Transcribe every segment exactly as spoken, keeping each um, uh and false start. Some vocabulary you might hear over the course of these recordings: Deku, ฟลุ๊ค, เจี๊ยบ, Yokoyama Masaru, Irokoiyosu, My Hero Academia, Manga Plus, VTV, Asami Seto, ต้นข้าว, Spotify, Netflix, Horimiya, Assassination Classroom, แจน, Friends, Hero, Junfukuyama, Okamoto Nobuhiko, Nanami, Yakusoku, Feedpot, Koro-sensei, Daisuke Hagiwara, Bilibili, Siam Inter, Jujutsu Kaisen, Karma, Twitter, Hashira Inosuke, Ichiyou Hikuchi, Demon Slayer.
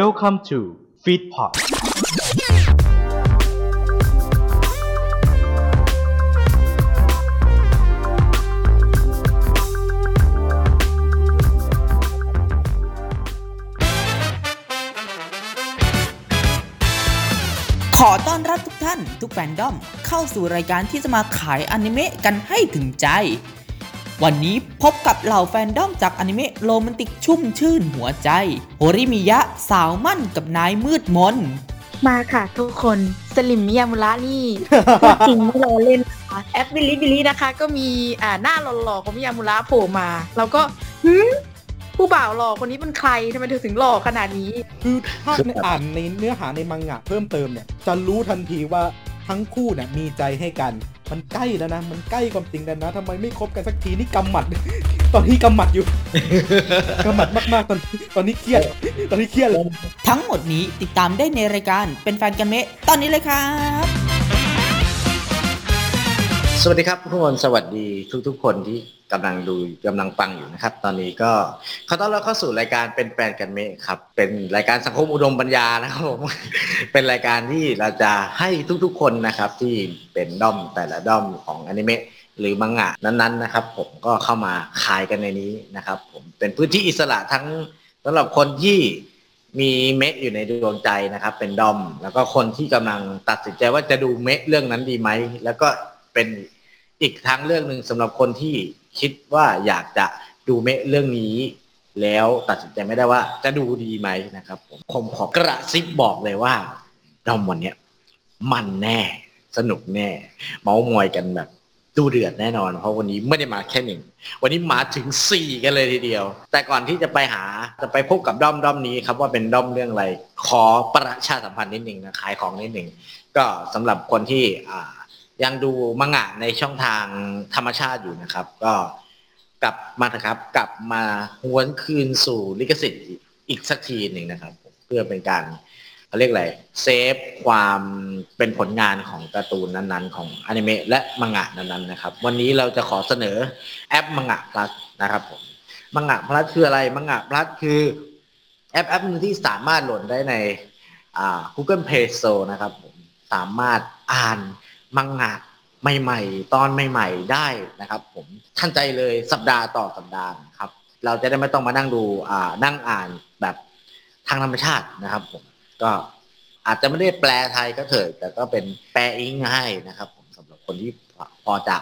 Welcome to Feedpot ขอต้อนรับทุกท่านทุกแฟนดอมเข้าสู่รายการที่จะมาขายอนิเมะกันให้ถึงใจวันนี้พบกับเหล่าแฟนดอมจากอนิเมะโรแมนติกชุ่มชื่นหัวใจโฮริมิยะสาวมั่นกับนายมืดมนมาค่ะทุกคนสลิมมิยามุระนี่ จริงไม่รอเล่นนะคะแอปบิลิบิลินะคะก็มีอ่าหน้าหล่อๆของมิยามุระโผล่มาแล้วก็หืมผู้บ่าวหล่อคนนี้เป็นใครทำไมเธอถึงหล่อขนาดนี้คือถ้าอ่านในเนื้อหาในมังงะเพิ่มเติมเนี่ยจะรู้ทันทีว่าทั้งคู่เนี่ยมีใจให้กันมันใกล้แล้วนะมันใกล้ความจริงแล้วนะทำไมไม่คบกันสักทีนี่กำหมัดตอนนี้กำหมัดอยู่ กำหมัดมากๆตอนตอนนี้เครียดตอนนี้เครียดเลยทั้งหมดนี้ติดตามได้ในรายการเป็นแฟนกันเมะตอนนี้เลยครับสวัสดีครับทุกคนสวัสดีทุกๆคนที่กำลังดูกำลังฟังอยู่นะครับตอนนี้ก็ขอต้อนรับเข้าสู่รายการเป็นแฟนกันเมะครับเป็นรายการสังคมอุดมปัญญานะครับผมเป็นรายการที่เราจะให้ทุกๆคนนะครับที่เป็นด้อมแต่ละด้อมของอนิเมะหรือมังงะนั้นๆนะครับผมก็เข้ามาขายกันในนี้นะครับผมเป็นพื้นที่อิสระทั้งสำหรับคนที่มีเมะอยู่ในดวงใจนะครับเป็นด้อมแล้วก็คนที่กำลังตัดสินใจว่าจะดูเมะเรื่องนั้นดีไหมแล้วก็เป็นอีกทางเรื่องหนึ่งสำหรับคนที่คิดว่าอยากจะดูเมะเรื่องนี้แล้วตัดสินใจไม่ได้ว่าจะดูดีไหมนะครับผมผมขอกระซิบบอกเลยว่าเราวันเนี้ยมันแน่สนุกแน่เมาท์มอยกันแบบดูเดือดแน่นอนเพราะวันนี้ไม่ได้มาแค่หนึ่งวันนี้มาถึงสี่กันเลยทีเดียวแต่ก่อนที่จะไปหาจะไปพบกับด้อมด้อมนี้ครับว่าเป็นด้อมเรื่องอะไรขอประชาสัมพันธ์นิดนึงนะขายของนิดนึงก็สำหรับคนที่อ่ายังดูมังงะในช่องทางธรรมชาติอยู่นะครับก็กลับมานะครับกลับมาหวนคืนสู่ลิขสิทธิ์อีกสักทีหนึ่งนะครับเพื่อเป็นการเรียกอะไรเซฟความเป็นผลงานของการ์ตูนนั้นๆของอนิเมะและมังงะนั้นๆนะครับวันนี้เราจะขอเสนอแอปมังงะ plus นะครับผมมังงะ plus คืออะไรมังงะ plus คือแอปแอปนึงที่สามารถโหลดได้ในอ่า Google Play Store นะครับผมสามารถอ่านมังงะใหม่ๆตอนใหม่ๆได้นะครับผมทันใจเลยสัปดาห์ต่อสัปดาห์ครับเราจะได้ไม่ต้องมานั่งดูอ่านั่งอ่านแบบทางธรรมชาตินะครับผมก็อาจจะไม่ได้แปลไทยก็เถิดแต่ก็เป็นแปลอิงให้นะครับผมสำหรับคนที่พอจะ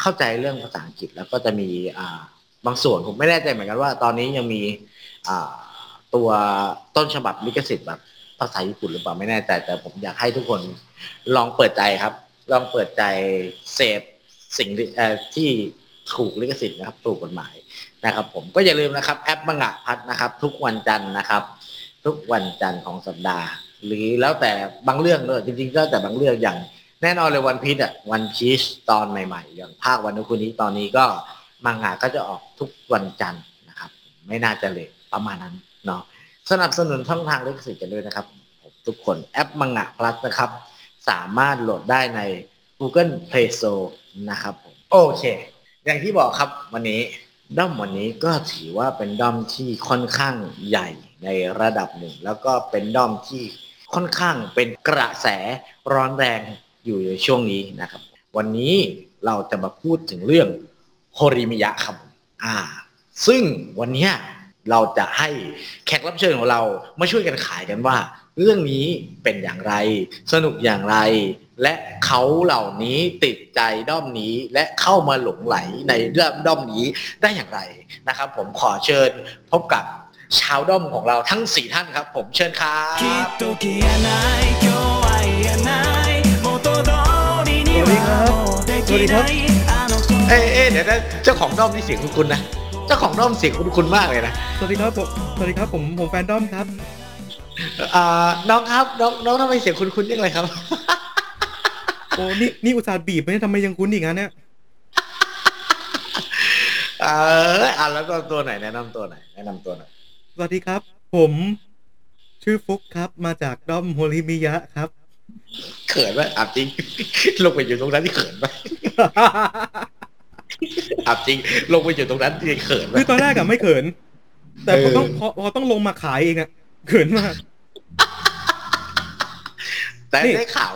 เข้าใจเรื่องภาษาอังกฤษแล้วก็จะมีอ่าบางส่วนผมไม่แน่ใจเหมือนกันว่าตอนนี้ยังมีอ่าตัวต้นฉบับลิขสิทธิ์แบบภาษาญี่ปุ่นหรือเปล่าไม่แน่ใจแต่ผมอยากให้ทุกคนลองเปิดใจครับลองเปิดใจเสพสิ่งที่ถูกลิขสิทธิ์นะครับถูกกฎหมายนะครับผมก็อย่าลืมนะครับแอปมังงะพัดนะครับทุกวันจันทร์นะครับทุกวันจันทร์ของสัปดาห์หรือแล้วแต่บางเรื่องเลยจริงๆก็แต่บางเรื่องอย่างแน่นอนเลยวันพีชอ่ะวันพีชตอนใหม่ๆอย่างภาควันนู้นคนนี้ตอนนี้ก็มังงะก็จะออกทุกวันจันทร์นะครับไม่น่าจะเลยประมาณนั้นเนาะสนับสนุนช่องทางลิขสิทธิ์กันด้วยนะครับทุกคนแอปมังงะพัดนะครับสามารถโหลดได้ใน Google Play Store นะครับผมโอเคอย่างที่บอกครับวันนี้ด้อมวันนี้ก็ถือว่าเป็นด้อมที่ค่อนข้างใหญ่ในระดับหนึ่งแล้วก็เป็นด้อมที่ค่อนข้างเป็นกระแสร้อนแรงอยู่ในช่วงนี้นะครับวันนี้เราจะมาพูดถึงเรื่องโฮริมิยะครับอ่าซึ่งวันนี้เราจะให้แขกรับเชิญของเรามาช่วยกันขายกันว่าเรื่องนี้เป็นอย่างไรสนุกอย่างไรและเขาเหล่านี้ติดใจด้อมนี้และเข้ามาหลงไหลในเรื่องด้อมนี้ได้อย่างไรนะครับผมขอเชิญพบกับชาวด้อมของเราทั้งสี่ท่านครับผมเชิญครับสวัสดีครับสวัสดีครับเอ๊ะเดี๋ยวนะเจ้าของด้อมนี่เสียงคุ้นๆนะเจ้าของด้อมเสียงคุ้นๆมากเลยนะสวัสดีครับผมสวัสดีครับผมผมแฟนด้อมครับอ่าน้องครับน้องน้องทำไมเสียงคุ้นๆยังไงครับโอ้นี่นี่อุตส่าห์บีบไปทำไมยังคุ้นอีกฮะเนี่ยเอออ่ะแล้วก็ตัวไหนแนะนำตัวไหนแนะนำตัวไหนสวัสดีครับผมชื่อฟุกครับมาจากด้อมโฮริมิยะครับเขินไหมอับจริงลงไปอยู่ตรงนั้นที่เขินไหมอับจริงลงไปอยู่ตรงนั้นที่เขินไหมคือตอนแรกอะไม่เขินแต่พอต้องพอต้องลงมาขายเองอะ เขินมากแต่ได้ข่าว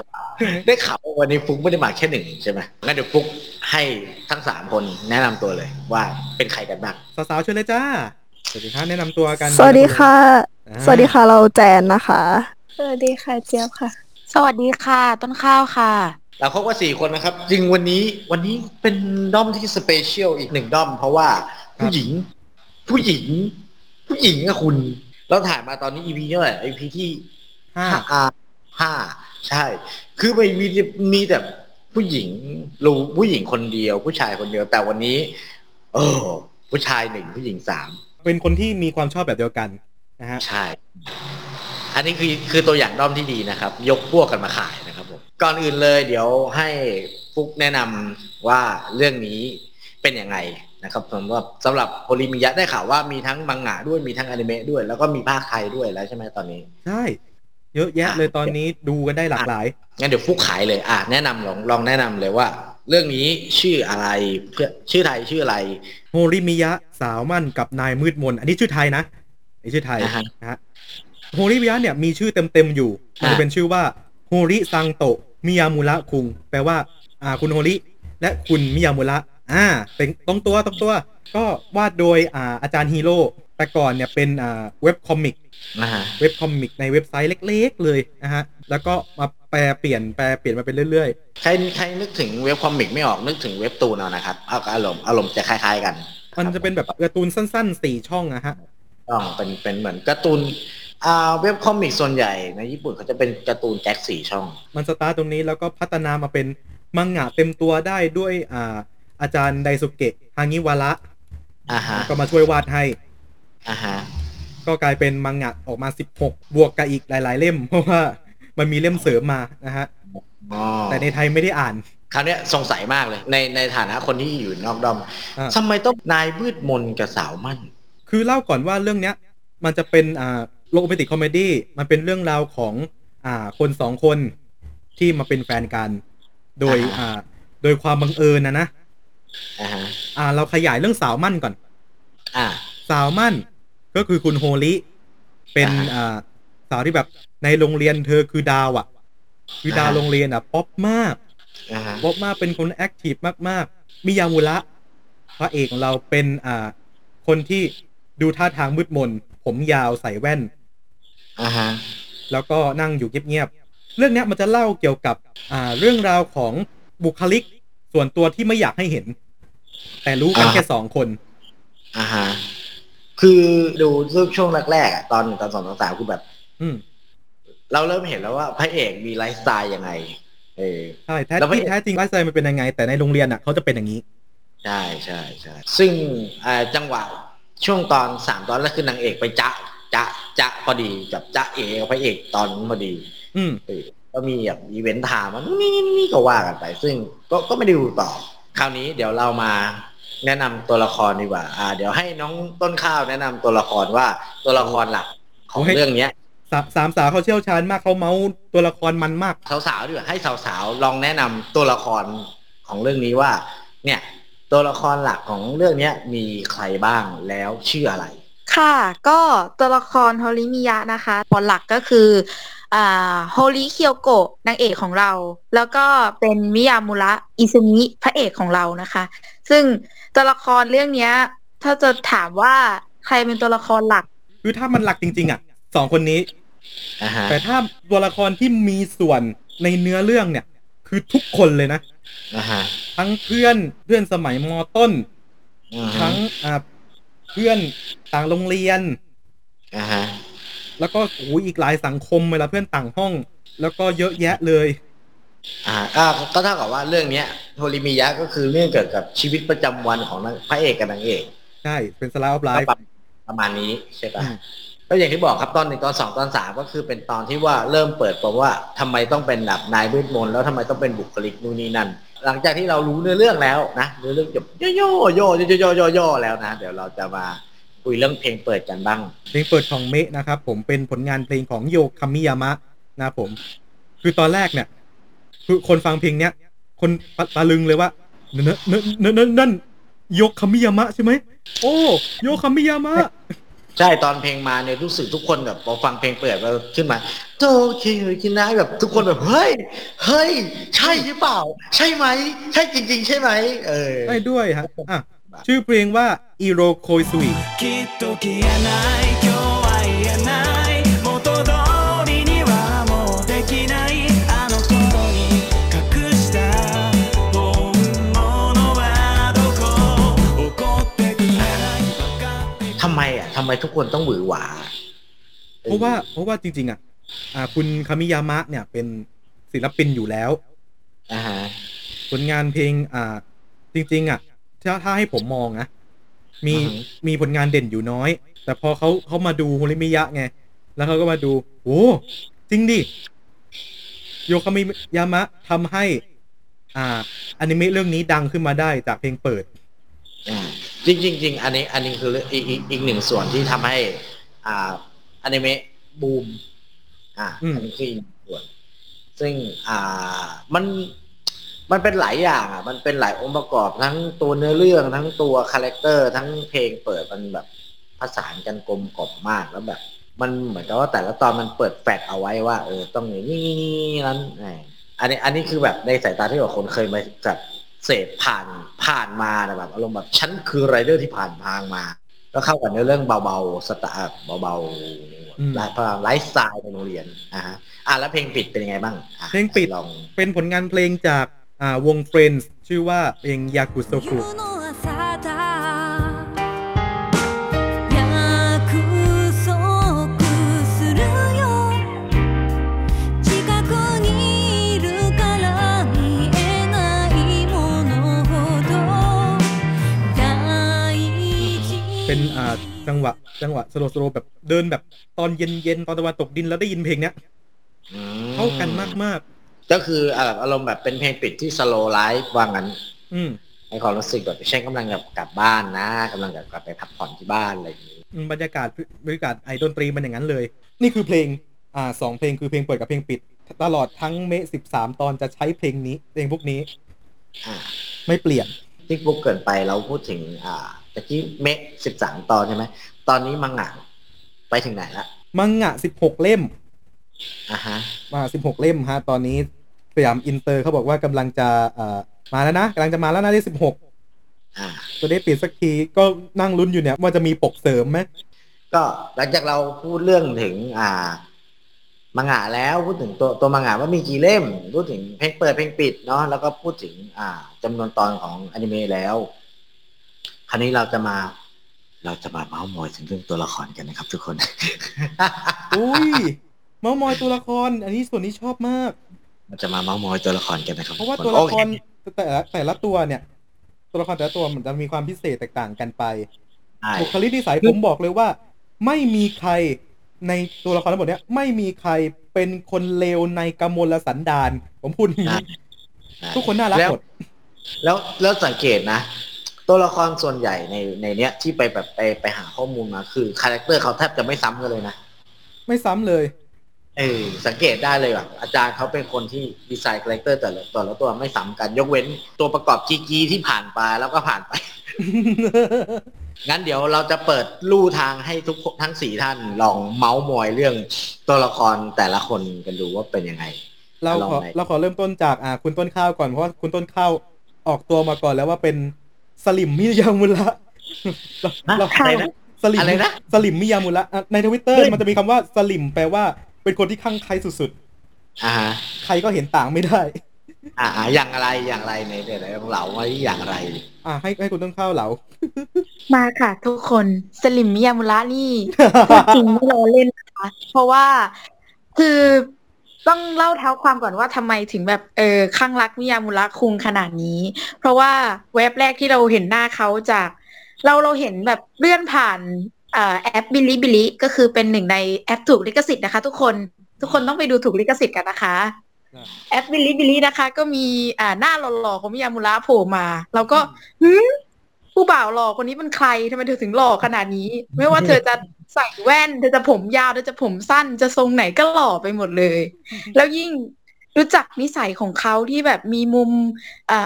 ได้ข่าววันนี้ฟุ๊กไม่ได้มาแค่หนึ่งใช่ไหมงั้นเดี๋ยวฟุ๊กให้ทั้งสามคนแนะนำตัวเลยว่าเป็นใครกันบ้างสาวๆช่วยเลยจ้าสวัสดีค่ะแนะนำตัวกันสวัสดีค่ะสวัสดีค่ะเราแจนนะคะสวัสดีค่ะเจี๊ยบค่ะสวัสดีค่ะต้นข้าวค่ะเราครบว่าสี่คนนะครับจริงวันนี้วันนี้เป็นด้อมที่สเปเชียลอีกหนึ่งด้อมเพราะว่าผู้หญิงผู้หญิงผู้หญิงอะคุณเราถ่ายมาตอนนี้ อี พี เท่าไหร่ อี พี ที่ห้า ห้าใช่คือไม่มีมีแต่ผู้หญิงรู้ผู้หญิงคนเดียวผู้ชายคนเดียวแต่วันนี้เออผู้ชายหนึ่งผู้หญิงสามเป็นคนที่มีความชอบแบบเดียวกันนะฮะใช่อันนี้คือคือตัวอย่างด้อมที่ดีนะครับยกพวกกันมาขายนะครับผมก่อนอื่นเลยเดี๋ยวให้ฟุ๊กแนะนำว่าเรื่องนี้เป็นยังไงนะครับสำหรับสำหรับโพลิมิยะได้ข่าวว่ามีทั้งมังงะด้วยมีทั้งอนิเมะด้วยแล้วก็มีภาคไทยด้วยแล้วใช่ไหมตอนนี้ใช่เยอะแยะเลยตอนนี้ดูกันได้หลากหลายงั้นเดี๋ยวฟุ๊กขายเลยอ่ะแนะนำลองลองแนะนำเลยว่าเรื่องนี้ชื่ออะไรเพื่อชื่อไทยชื่ออะไรโพลิมิยะสาวมั่นกับนายมืดมนอันนี้ชื่อไทยนะไอชื่อไทยนะฮะโฮริมิยะเนี่ยมีชื่อเต็มๆอยู่มันจะเป็นชื่อว่าโฮริซังโตะมิยามุระคุงแปลว่าอ่าคุณโฮริและคุณมิยามุระอ่าเป็นตรงตัวตรงตัวก็วาดโดยอ่าอาจารย์ฮีโร่แต่ก่อนเนี่ยเป็นอ่าเว็บคอมิกนะฮะเว็บคอมิกในเว็บไซต์เล็กๆเลยนะฮะแล้วก็มาแปลเปลี่ยนแปลเปลี่ยนมาเป็นเรื่อยๆใครใครนึกถึงเว็บคอมิกไม่ออกนึกถึงเว็บตูนเอานะครับอารมณ์อารมณ์จะคล้ายๆกันมันจะเป็นแบบการ์ตูนสั้นๆสี่ช่องนะฮะอ๋อเป็นเป็นเหมือนการ์ตูนอ่าเว็บคอมิกส่วนใหญ่ในญี่ปุ่นเขาจะเป็นการ์ตูนแจ็คสี่ช่องมันสตาร์ตรงนี้แล้วก็พัฒนามาเป็นมังงะเต็มตัวได้ด้วยอ่าอาจารย์ไดสุเกะฮางิวาระอ่าฮะก็มาช่วยวาดให้อ่าฮะก็กลายเป็นมังงะออกมาสิบหกบวกกับอีกหลายๆเล่มเพราะว่ามันมีเล่มเสริมมานะฮะอ๋อแต่ในไทยไม่ได้อ่านคราวนี้สงสัยมากเลยในในฐานะคนที่อยู่นอกดอมทำไมต้องนายมืดมนกับสาวมั่นคือเล่าก่อนว่าเรื่องเนี้ยมันจะเป็นอ่าโรแมนติกคอมเมดี้มันเป็นเรื่องราวของอ่าคนสองคนที่มาเป็นแฟนกันโดยอ่าโดยความบังเอิญนะนะอ่าอ่าเราขยายเรื่องสาวมั่นก่อนอ่าสาวมั่นก็คือคุณโฮลิเป็นอ่าสาวที่แบบในโรงเรียนเธอคือดาวอ่ะคือดาวโรงเรียนอ่ะป๊อปมากอ่าป๊อปมากเป็นคนแอคทีฟมากๆมิยามุระพระเอกของเราเป็นอ่าคนที่ดูท่าทางมืดมนผมยาวใส่แว่นอ่าฮะแล้วก็นั่งอยู่เงียบๆเรื่องนี้มันจะเล่าเกี่ยวกับอ่าเรื่องราวของบุคลิกส่วนตัวที่ไม่อยากให้เห็นแต่รู้กันแค่สองคนอ่าฮะคือดูช่วงแรกๆอ่ะตอนตอนสองตอนสามคือแบบอืมเราเริ่มเห็นแล้วว่าพระเอกมีไลฟ์สไตล์ยังไงเออใช่แท้ที่แท้จริงไลฟ์สไตล์มันเป็นยังไงแต่ในโรงเรียนอ่ะเขาจะเป็นอย่างนี้ใช่ใช่ใช่ซึ่งอ่าจังหวะช่วงตอนสามตอนแล้วคือนางเอกไปจ๊ะจ๊ะจ๊ะพอดีกับจ๊ะเอกพระเอกตอนนั้นพอดีอืมก็มีแบบอีเวนต์ถามมันนี่ๆๆก็ว่ากันไปซึ่งก็ก็ไม่ได้ดูต่อคราวนี้เดี๋ยวเรามาแนะนำตัวละครดีกว่าอ่าเดี๋ยวให้น้องต้นข้าวแนะนำตัวละครว่าตัวละครหลักของเรื่องเนี้ยสามสาวเขาเชี่ยวชาญมากเขาเมาตัวละครมันมากสาวๆดีกว่าให้สาวๆลองแนะนำตัวละครของเรื่องนี้ว่าเนี่ยตัวละครหลักของเรื่องนี้มีใครบ้างแล้วชื่ออะไรค่ะก็ตัวละครโฮริมิยะนะคะตัวหลักก็คืออ่าโฮริเคียวโกะนางเอกของเราแล้วก็เป็นมิยามุระอิซุมิพระเอกของเรานะคะซึ่งตัวละครเรื่องนี้ถ้าจะถามว่าใครเป็นตัวละครหลักคือถ้ามันหลักจริงๆอ่ะสองคนนี้ uh-huh. แต่ถ้าตัวละครที่มีส่วนในเนื้อเรื่องเนี่ยคือทุกคนเลยนะUh-huh. ทั้งเพื่อนเพื่อนสมัยม.ต้น uh-huh. ทั้งเพื่อนต่างโรงเรียน uh-huh. แล้วก็โอ้ยอีกหลายสังคมเวลาเพื่อนต่างห้องแล้วก็เยอะแยะเลยอ่าก็ก็เท่ากับว่าเรื่องเนี้ยโฮริมิยะก็คือเรื่องเกี่ยวกับชีวิตประจำวันของพระเอกกับนางเอกใช่เป็นสไลด์ออฟไลฟ์ประมาณนี้ใช่ปะก็อย่างที่บอกครับตอนหนึ่งตอนสองตอนสามก็คือเป็นตอนที่ว่าเริ่มเปิดบอกว่าทำไมต้องเป็นแบบนายมืดมนแล้วทำไมต้องเป็นบุคลิกนู่นนี่นั่นหลังจากที่เรารู้เนื้อเรื่องแล้วนะเนื้อเรื่องจบย่อย่อย่อย่อแล้วนะเดี๋ยวเราจะมาคุยเรื่องเพลงเปิดกันบ้างเพลงเปิดของเมะนะครับผมเป็นผลงานเพลงของโยคามิยามะนะผมคือตอนแรกเนี่ยคือคนฟังเพลงเนี้ยคนตะลึงเลยว่าเนอะเนอะเนอะเนอะนั่นโยคามิยามะใช่ไหมโอ้โยคามิยามะ ใช่ตอนเพลงมาเนี่ยรู้สึกทุกคนแบบพอฟังเพลงเปิดมาขึ้นมาโตเคียวกินน้ำแบบทุกคนแบบเฮ้ยเฮ้ยใช่หรือเปล่าใช่ไหมใช่จริงๆใช่ไหมเออใช่ด้วยฮะอ่ะชื่อเพลงว่าอิโรโคยซุยทำไมทุกคนต้องหวือหวาเพราะว่าเพราะว่าจริงๆอ่ะคุณคามิยามะเนี่ยเป็นศิลปินอยู่แล้วอ่าฮะผลงานเพลงอ่าจริงๆอ่ะถ้าถ้าให้ผมมองนะมีมีผลงานเด่นอยู่น้อยแต่พอเขาเขามาดูโฮริมิยะไงแล้วเขาก็มาดูโอ้จริงดิโยคามิยามะทำให้อ่าอนิเมะเรื่องนี้ดังขึ้นมาได้จากเพลงเปิดจริงจริงอันนี้อันนี้คืออีกอีกอีกหนึ่งส่วนที่ทำให้อ่าอนิเมะบูมอ่าอันนี้คืออีกส่วนซึ่งอ่ามันมันเป็นหลายอย่างอ่ะมันเป็นหลายองค์ประกอบทั้งตัวเนื้อเรื่องทั้งตัวคาแรคเตอร์ทั้งเพลงเปิดมันแบบผสานกันกลมกล่อมมากแล้วแบบมันเหมือนกับว่าแต่ละตอนมันเปิดแฟกเอาไว้ว่าเออต้องอย่างนี้นั้นอันนี้อันนี้คือแบบในสายตาที่แบบคนเคยมาจัดเสพผ่านผ่านมานะแบบอารมณ์แบบฉันคือไรเดอร์ที่ผ่านทางมาก็เข้ากับในเรื่องเบาๆสไตล์เบาๆหลายพลังไลฟ์สไตล์ในโรงเรียนอ่ะฮะอ่ะแล้วเพลงปิดเป็นยังไงบ้างเพลงปิดเป็นผลงานเพลงจากอ่าวง Friends ชื่อว่าเพลงยากุโซคุเป็นอ่าจังหวะจังหวะสโลว์สโลว์แบบเดินแบบตอนเย็นๆตอนตะวันตกดินแล้วได้ยินเพลงเนี้ยเข้ากันมากๆก็คืออารมณ์แบบเป็นเพลงปิดที่สโลว์ไลฟ์ว่างั้นอืมให้ความรู้สึกแบบเช่นกำลังแบบกลับบ้านนะกำลังแบบกลับไปพักผ่อนที่บ้านอะไรอย่างนี้บรรยากาศบรรยากาศไอดนตรีมันอย่างนั้นเลยนี่คือเพลงอ่าสองเพลงคือเพลงเปิดกับเพลงปิดตลอดทั้งเมษสิบสามตอนจะใช้เพลงนี้เพลงพวกนี้อ่าไม่เปลี่ยนที่พวกเกินไปเราพูดถึงอ่าตะกี้เมะสิบสามตอนใช่ไหมตอนนี้มังงะไปถึงไหนละมังงะสิบหกเล่มอ่าฮะมาสิบหกเล่มฮะตอนนี้สยามอินเตอร์เขาบอกว่ากำลังจะเอ่อมาแล้วนะกำลังจะมาแล้วนะได้สิบหกอ่าจะได้ปิดสักทีก็นั่งลุ้นอยู่เนี่ยว่าจะมีปกเสริมไหมก็หลังจากเราพูดเรื่องถึงอ่ามังงะแล้วพูดถึงตัวตัวมังงะว่ามีกี่เล่มพูดถึงเพลงเปิดเพลงปิดเนาะแล้วก็พูดถึงอ่าจำนวนตอนของอนิเมะแล้วคราวนี้เราจะมาเราจะมาเม้ามอยถึงเรื่องตัวละครกันนะครับทุกคนอุ้ยเม้ามอยตัวละครอันนี้ส่วนนี้ชอบมากมันจะมาเม้ามอยตัวละครกันนะครับเพราะว่าตัวละครแต่ละแต่ละตัวเนี่ยตัวละครแต่ละตัวมันจะมีความพิเศษแตกต่างกันไปบุคลิกนิสัยผมบอกเลยว่าไม่มีใครในตัวละครทั้งหมดเนี้ยไม่มีใครเป็นคนเลวในกมลสันดานผมพูดอย่างนี้ทุกคนน่ารักหมดแล้วแล้วสังเกตนะตัวละครส่วนใหญ่ในในเนี้ยที่ไปแบบไปไปหาข้อมูลมาคือคาแรคเตอร์เขาแทบจะไม่ซ้ำกันเลยนะไม่ซ้ำเลยเออสังเกตได้เลยแบบอาจารย์เขาเป็นคนที่ดีไซน์คาแรคเตอร์แต่ละตัวละตัวไม่ซ้ำกันยกเว้นตัวประกอบกี้ๆที่ผ่านไปแล้วก็ผ่านไป งั้นเดี๋ยวเราจะเปิดลู่ทางให้ทุกทั้งสี่ท่านลองเมาส์มอยเรื่องตัวละครแต่ละคนกันดูว่าเป็นยังไงเราขอเราขอเริ่มต้นจากอ่าคุณต้นข้าวก่อนเพราะว่าคุณต้นข้าวออกตัวมาก่อนแล้วว่าเป็นสลิมมิยามุระเราใครนะสลิมอะไรนะสลิมมิยามุระใน Twitter มันจะมีคำว่าสลิมแปลว่าเป็นคนที่คลั่งไคล้สุดๆอ่าใครก็เห็นต่างไม่ได้อ่าอย่างอะไรอย่างไรในแต่ละของเราว่าอย่างไรอ่าให้ให้คุณต้องเข้าเหลามาค่ะทุกคนสลิมมิยามุระนี่จริงไม่ล้อเล่นนะคะเพราะว่าคือต้องเล่าเท้าความก่อนว่าทำไมถึงแบบเออข้างรักมิยามุระคุงขนาดนี้เพราะว่าเว็บแรกที่เราเห็นหน้าเขาจากเราเราเห็นแบบเลื่อนผ่านเอ่อแอปบิลิบิลิก็คือเป็นหนึ่งในแอปถูกลิขสิทธิ์นะคะทุกคนทุกคนต้องไปดูถูกลิขสิทธิ์กันนะคะแอปบิลิบิลินะคะก็มีอ่าหน้าหล่อๆของมิยามุระโผล่มาเราก็หืมผู้บ่าวหล่อคนนี้เป็นใครทำไมเธอถึงหล่อขนาดนี้ไม่ว่าเธอจะใส่แว่นเธอจะผมยาวเธอจะผมสั้นจะทรงไหนก็หล่อไปหมดเลยแล้วยิ่งรู้จักนิสัยของเขาที่แบบมีมุม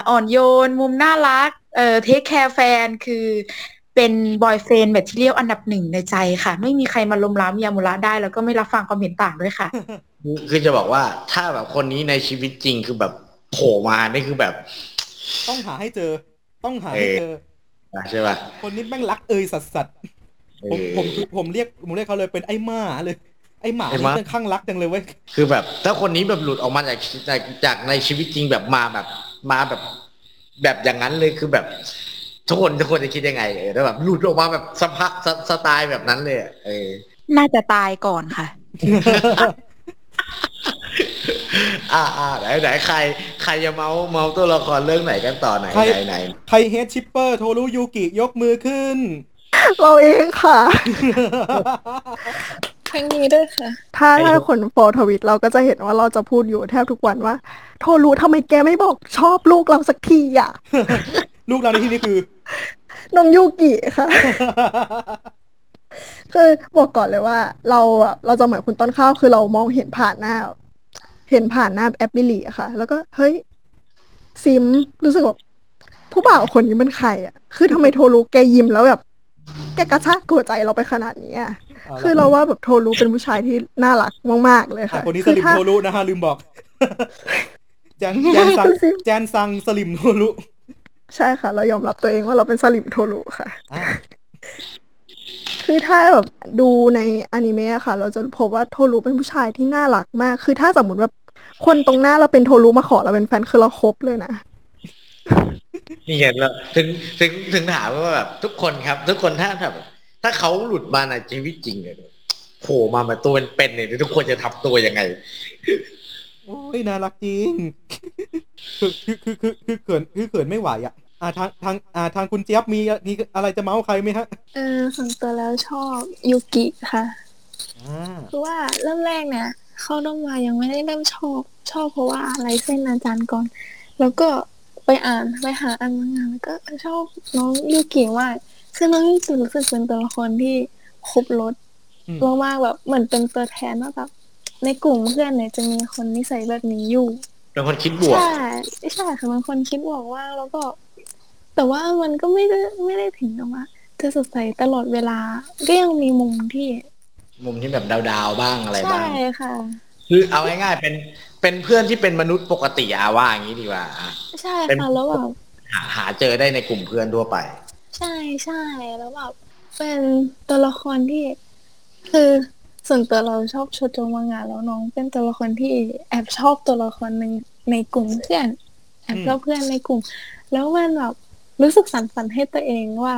อ่อนโยนมุมน่ารักเอ่อเทคแคร์แฟนคือ เป็นบอยเฟรนด์แมททีเรียลอันดับหนึ่งในใจค่ะไม่มีใครมาล้มล้างยามุระได้แล้วก็ไม่รับฟังความเห็นต่างด้วยค่ะคือจะบอกว่าถ้าแบบคนนี้ในชีวิตจริงคือแบบโผล่มานี่คือแบบต้องหาให้เจอต้องหาให้เจอใช่ป่ะคนนี้แม่งรักเอยสัสสัสผมผมผมเรียกผมเรียกเขาเลยเป็นไอ้หมาเลยไอ้หมานี่เป็นข้างรักจังเลยเว้ยคือแบบถ้าคนนี้แบบหลุดออกมาจากจากในชีวิตจริงแบบมาแบบมาแบบแบบอย่างนั้นเลยคือแบบทุกคนทุกคนจะคิดยังไงเออแล้วแบบหลุดออกมาแบบสภาพสไตล์แบบนั้นเลยเออน่าจะตายก่อนค่ะ อ่าอ่าไหนไหนใครใครจะเมาเมาตัวละครเรื่องไหนกันต่อไหนไหนไหนใครเฮดชิปเปอร์โทรุยูกิยกมือขึ้นเราเองค่ะครั้งนี้ด้วยค่ะถ้าถ้าคนฟอลทวิตเราก็จะเห็นว่าเราจะพูดอยู่แทบทุกวันว่าโทรุทำไมแกไม่บอกชอบลูกเราสักทีอ่ะ ลูกเราในที่นี้คือน้องยูกิค่ะ คือบอกก่อนเลยว่าเราเราจะเหมือนคุณต้นข้าวคือเรามองเห็นผ่านหน้าเห็นผ่านหน้าแอปบิลลี่ค่ะแล้วก็เฮ้ยซิมรู้สึกว่าผู้บ่าวคนนี้มันใครอ่ะคือทำไมโทรุแกยิ้มแล้วแบบแกกระชากหัวใจเราไปขนาดนี้อ่ะคือเราว่าแบบโทรุเป็นผู้ชายที่น่ารักมากๆเลยค่ะคนนี้สลิมโทรุนะฮะลืมบอกแจนซังแจนซังสลิมโทรุใช่ค่ะเรายอมรับตัวเองว่าเราเป็นสลิมโทรุค่ะคือถ้าแบบดูในอนิเมะค่ะเราจะพบว่าโทรุเป็นผู้ชายที่น่ารักมากคือถ้าสมมติว่าคนตรงหน้าเราเป็นโทรุมาขอเราเป็นแฟนคือเราคบเลยนะนี่เห็นแล้วถึงถึงถึงถามว่าแบบทุกคนครับทุกคนถ้าแบบถ้าเขาหลุดมาในชีวิตจริงเนี่ยโผล่มาแบบตัวเป็นๆเนี่ยทุกคนจะทำตัวยังไงโอ้ยน่ารักจริงคือคือคือคือเขินคือเขินไม่ไหวอ่ะอ่าทางทางอ่าทางคุณเจี๊ยบมีมีอะไรจะเมาส์ใครไหมฮะเออส่วนตัวแล้วชอบยูกิค่ะเพราะว่าเริ่มแรกเนี่ยเขาต้องมายังไม่ได้เริ่มชอบชอบเพราะว่าอะไรเส้นอาจารย์ก่อนแล้วก็ไปอ่านไปหาอ่านมังงะแล้วก็ชอบน้องยูกิมากคือน้องยูกิรู้สึกเป็นตัวละครที่ครบรสมากๆแบบเหมือนเป็นตัวแทนว่าแบบในกลุ่มเพื่อนเนี่ยจะมีคนนิสัยแบบนี้อยู่เป็นคนคิดบวกใช่ใช่ค่ะบางคนคิดบวกว่าแล้วก็แต่ว่ามันก็ไม่ได้ไม่ได้ถึงนะว่าจะสดใสตลอดเวลาก็ยังมีมุมที่มุมที่แบบดาวๆบ้างอะไรบ้างใช่ค่ะคือเอาง่ายๆเป็นเป็นเพื่อนที่เป็นมนุษย์ปกติอาว่าอย่างนี้ดีกว่าใช่ค่ะแล้วแบบหาหาเจอได้ในกลุ่มเพื่อนทั่วไปใช่ใช่แล้วแบบเป็นตัวละครที่คือส่วนตัวเราชอบโชโจมังงะแล้วน้องเป็นตัวละครที่แอบชอบตัวละครนึงในกลุ่มเพื่อนแอบชอบเพื่อนในกลุ่มแล้วมันแบบรู้สึกสั่นฝันให้ตัวเองว่า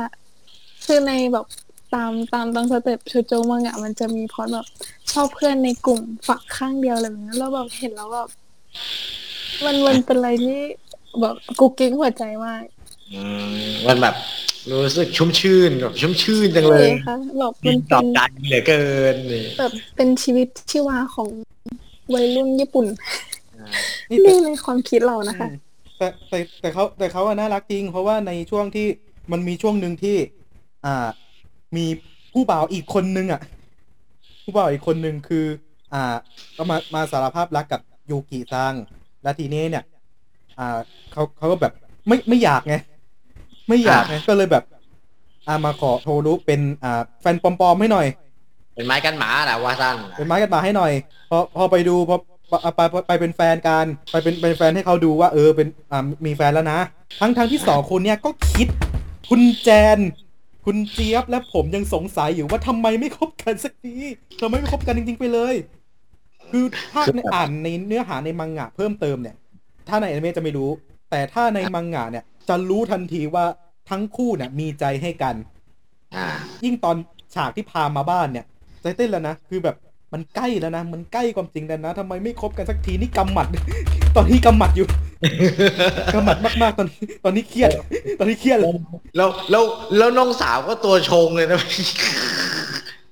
คือในแบบตามตามตามสเต็ปโชโจมังงะมันจะมีพอดแบบชอบเพื่อนในกลุ่มฝักข้างเดียวอะไรแบบนั้นแล้วแบบเห็นแล้วแบบมันมันเป็นอะไรที่แบบกุ๊กกิ๊กหัวใจมากมันแบบรู้สึกชุ่มชื่นแบบชุ่มชื่นจังเลยค่ะแบบมันตอบใจเหลือเกินแบบเป็นชีวิตชีวาของวัยรุ่นญี่ปุ่นนี่ในความคิดเรานะคะแต่แต่แต่เขาแต่เขาน่ารักจริงเพราะว่าในช่วงที่มันมีช่วงนึงที่อ่ามีผู้บ่าวอีกคนนึงอ่ะผู้บ่าวอีกคนนึงคืออ่าก็มามาสารภาพรักกับยูกิซังและทีนี้เนี่ยอ่าเขาเขาก็แบบไม่ไม่อยากไงไม่อยากไงก็เลยแบบอ่ามาขอโทรุเป็นอ่าแฟนปลอมๆให้หน่อยเป็นไม้กันหมาแหละว่าสั้นเป็นไม้กันหมาให้หน่อยพอพอไปดูพอไปไปเป็นแฟนกันไปเป็นเป็นแฟนให้เขาดูว่าเออเป็นอ่ามีแฟนแล้วนะทั้งทั้งที่สองคนเนี่ยก็คิดคุณแจนคุณเจี๊ยบและผมยังสงสัยอยู่ว่าทำไมไม่คบกันสักทีทำไมไม่คบกันจริงๆไปเลยคือถ้าในอ่านในเนื้อหาในมังงะเพิ่มเติมเนี่ยถ้าในอนิเมะจะไม่รู้แต่ถ้าในมังงะเนี่ยจะรู้ทันทีว่าทั้งคู่เนี่ยมีใจให้กันยิ่งตอนฉากที่พามาบ้านเนี่ยใจเต้นแล้วนะคือแบบมันใกล้แล้วนะมันใกล้ความจริงแล้วนะทำไมไม่คบกันสักทีนี่กำหมัดตอนนี้กำหมัดอยู่กำหมัดมากๆตอนตอนนี้เครียดตอนนี้เครียดแล้วแล้วแล้วแล้วน้องสาวก็ตัวชงเลยนะ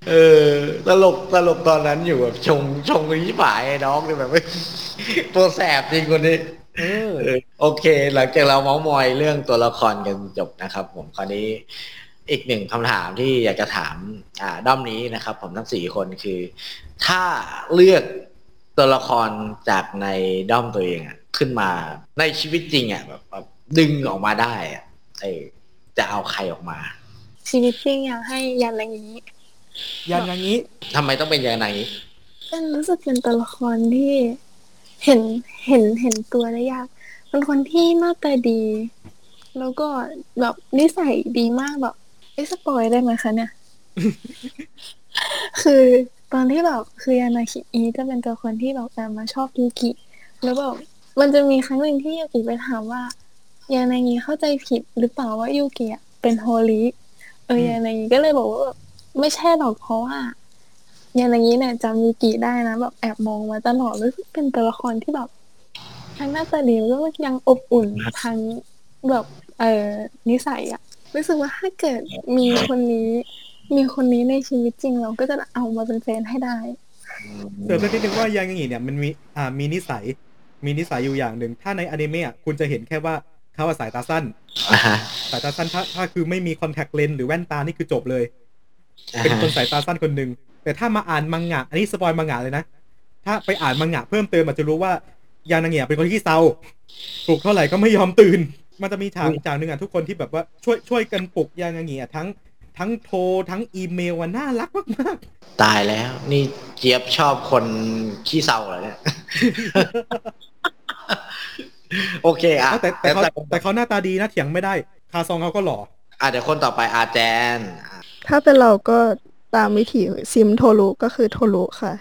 เออตลกตลกตอนนั้นอยู่แบบชงชงเลยที่ฝ่ายน้องเลยแบบตัวแสบจริงคนนี้เออโอเคหลังจากเราเม้ามอยเรื่องตัวละครกันจบนะครับผมคราวนี้อีกหนึ่งคำถามที่อยากจะถามอ่าด้อมนี้นะครับผมทั้งสี่คนคือถ้าเลือกตัวละครจากในด้อมตัวเองอ่ะขึ้นมาในชีวิตจริงอ่ะแบบดึงออกมาได้อ่ะจะเอาใครออกมา ชีวิตจริงอยากให้ยันอย่างนี้ยันอย่างนี้ทำไมต้องเป็นยันอย่างนี้ก็รู้สึกเป็นตัวละครที่เห็นเห็นเห็นตัวได้ยากเป็นคนที่หน้าตาดีแล้วก็แบบนิสัยดีมากแบบไอ้สปอยได้ไหมคะเนี่ย คือตอนที่แบบคือยันอาคิอีจะเป็นตัวคนที่แบบแต่มาชอบยูกิแล้วแบบมันจะมีครั้งหนึ่งที่ยูกิไปถามว่ายันอาคิเข้าใจผิดหรือเปล่าว่ายูกิเป็นโฮลิเออยันอาคิก็เลยบอกว่าไม่ใช่หรอกเพราะว่ายันอาคิเนี่ยจำยูกิได้นะแบบแอบมองมาตลอดรู้สึกเป็นตัวละครที่แบบทั้งหน้าตาดีแล้วก็ยังอบอุ่นทั้งแบบเออนิสัยอะรู้สึกว่าถ้าเกิดมีคนนี้มีคนนี้ในชีวิตจริงเราก็จะเอามาเป็นแฟนให้ได้เดี๋ยวเพิ่งนิดนึงว่ายังอย่างงี้เนี่ยมันมีอ่ามีนิสัยมีนิสัยอยู่อย่างหนึ่งถ้าในอนิเมะคุณจะเห็นแค่ว่าเขาสายตาสั้นสายตาสั้นถ้าถ้าคือไม่มีคอนแทคเลนส์หรือแว่นตานี่คือจบเลยเป็นคนสายตาสั้นคนนึงแต่ถ้ามาอ่านมังงะอันนี้สปอยมังงะเลยนะถ้าไปอ่านมังงะเพิ่มเติมอาจจะรู้ว่ายังอย่างเงี้ยเป็นคนขี้เซาปลุกเท่าไหร่ก็ไม่ยอมตื่นมันจะมีฉากฉากนึงอ่ะทุกคนที่แบบว่าช่วยช่วยกันปลุกยังอย่างเงี้ยทั้งทั้งโทรทั้งอีเมลน่ารักมากๆตายแล้วนี่เจี๊ยบชอบคนขี้เศร้าเหรอเนี่ย โอเคอ่ะแต่แต่เขาแต่เขาหน้าตาดีนะเถียงไม่ได้คาซองเขาก็หล่ออ่ะเดี๋ยวคนต่อไปอาแจนถ้าเป็นเราก็ตามวิถีซิมโทรุก็คือโทรุค่ะ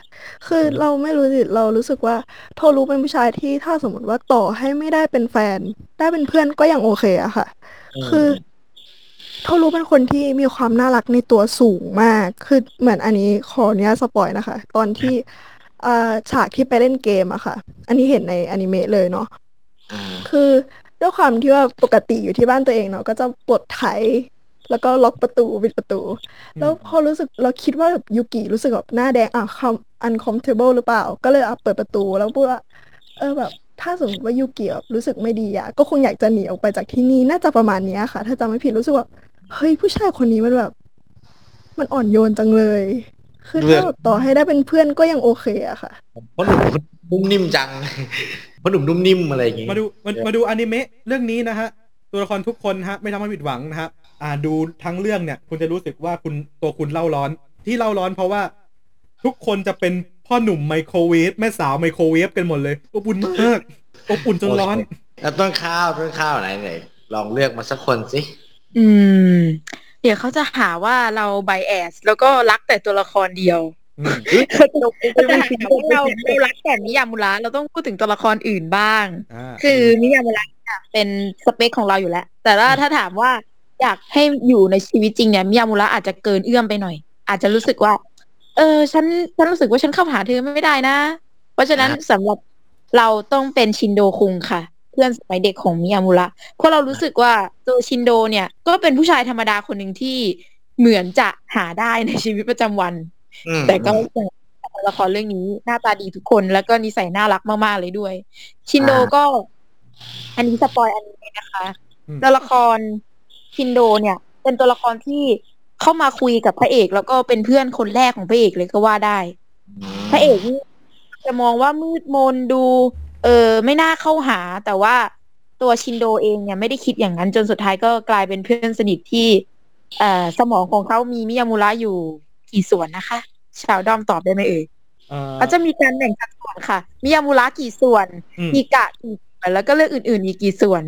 คือเราไม่รู้สิเรารู้สึกว่าโทรุเป็นผู้ชายที่ถ้าสมมติว่าต่อให้ไม่ได้เป็นแฟนได้เป็นเพื่อนก็ยังโอเคอะค่ะคือโทรุเป็นคนที่มีความน่ารักในตัวสูงมากคือเหมือนอันนี้ขออนุญาตสปอยนะคะตอนที่ฉากที่ไปเล่นเกมอะค่ะอันนี้เห็นในอนิเมะเลยเนาะคือด้วยความที่ว่าปกติอยู่ที่บ้านตัวเองเนาะก็จะปลดไถแล้วก็ล็อกประตูปิดประตูแล้วพอรู้สึกเราคิดว่าแบบยูกิรู้สึกแบบหน้าแดงอ่ะคำ uncomfortable หรือเปล่าก็เลยอ่ะเปิดประตูแล้วพูดว่าเออแบบถ้าสมมติว่ายูกิรู้สึกไม่ดีอ่ะก็คงอยากจะหนีออกไปจากที่นี่น่าจะประมาณนี้ค่ะถ้าจำไม่ผิดรู้สึกว่าเฮ้ยผู้ชายคนนี้มันแบบมันอ่อนโยนจังเลยคือถ้าต่อให้ได้เป็นเพื่อนก็ยังโอเคอะค่ะเพราะหนุ่มนุ่มนิ่มจังเพราะหนุ่มนุ่มนิ่มอะไรอย่างงี้มาดูมาดูอนิเมะเรื่องนี้นะฮะตัวละครทุกคนฮะไม่ทำให้ผิดหวังนะฮะอ่าดูทั้งเรื่องเนี่ยคุณจะรู้สึกว่าคุณตัวคุณเล่าร้อนที่เล่าร้อนเพราะว่าทุกคนจะเป็นพ่อหนุ่มไมโครเวฟแม่สาวไมโครเวฟกันหมดเลยอบอุ่นมากอบอุ่นจนร้อนแล้วต้นข้าวต้นข้าวไหนไหนลองเลือกมาสักคนสิอืมเดี๋ยวเขาจะหาว่าเราไบแอสแล้วก็รักแต่ตัวละครเดียวเขาจะหาว่าเราเรารักแต่มิยามุระเราต้องพูดถึงตัวละครอื่นบ้างคือมิยามุระเป็นสเปคของเราอยู่แล้วแต่ว่าถ้าถามว่าอยากให้อยู่ในชีวิตจริงเนี่ยมิยามุระอาจจะเกินเอื้อมไปหน่อยอาจจะรู้สึกว่าเออฉันฉันรู้สึกว่าฉันเข้าหาเธอไม่ได้นะเพราะฉะนั้นสำหรับเราต้องเป็นชินโดคุงค่ะเพื่อนสมัยเด็กของมิยามุระเพราะเรารู้สึกว่าตัวชินโดเนี่ยก็เป็นผู้ชายธรรมดาคนหนึ่งที่เหมือนจะหาได้ในชีวิตประจำวันแต่ก็ละครเรื่องนี้หน้าตาดีทุกคนแล้วก็นิสัยน่ารักมากๆเลยด้วยชินโดก็อันนี้สปอยอันนี้นะคะตัวละครชินโดเนี่ยเป็นตัวละครที่เข้ามาคุยกับพระเอกแล้วก็เป็นเพื่อนคนแรกของพระเอกเลยก็ว่าได้พระเอกนี่จะมองว่ามืดมนดูเออไม่น่าเข้าหาแต่ว่าตัวชินโดเองเนี่ยไม่ได้คิดอย่างนั้นจนสุดท้ายก็กลายเป็นเพื่อนสนิทที่เอ่อสมองของเขามีมิยามุระอยู่กี่ส่วนนะคะชาวดอมตอบได้ไหมเอ่ยเขาจะมีการแบ่งสัดส่วนค่ะมิยามุระกี่ส่วนมีกะกี่ส่วนแล้วก็เรื่องอื่นๆอีกกี่ส่วน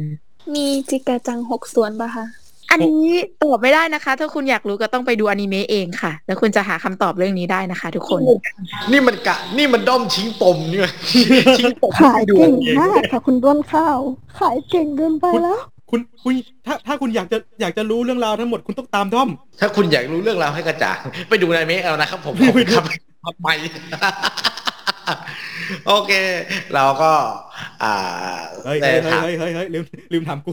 มีจิกาจังหกส่วนป่ะคะอันนี้ตอบไม่ได้นะคะถ้าคุณอยากรู้ก็ต้องไปดูอนิเมะเองค่ะแล้วคุณจะหาคำตอบเรื่องนี้ได้นะคะทุกคนนี่มันกะนี่มันด้อมชิงปมเนี่ยชิงปมขายเก่งมากค่ะคุณด้อมข้าวขายเก่งเกินไปแล้วคุณคุณถ้าถ้าคุณอยากจะอยากจะรู้เรื่องราวทั้งหมดคุณต้องตามด้อมถ้าคุณอยากรู้เรื่องราวให้กระจ่างไปดูอนิเมะเอานะครับผมขอบคุณครับไปโอเคเราก็อ่าเฮ้ยเฮ้ยเฮ้ยเฮ้ยเฮ้ยลืมลืมถามกู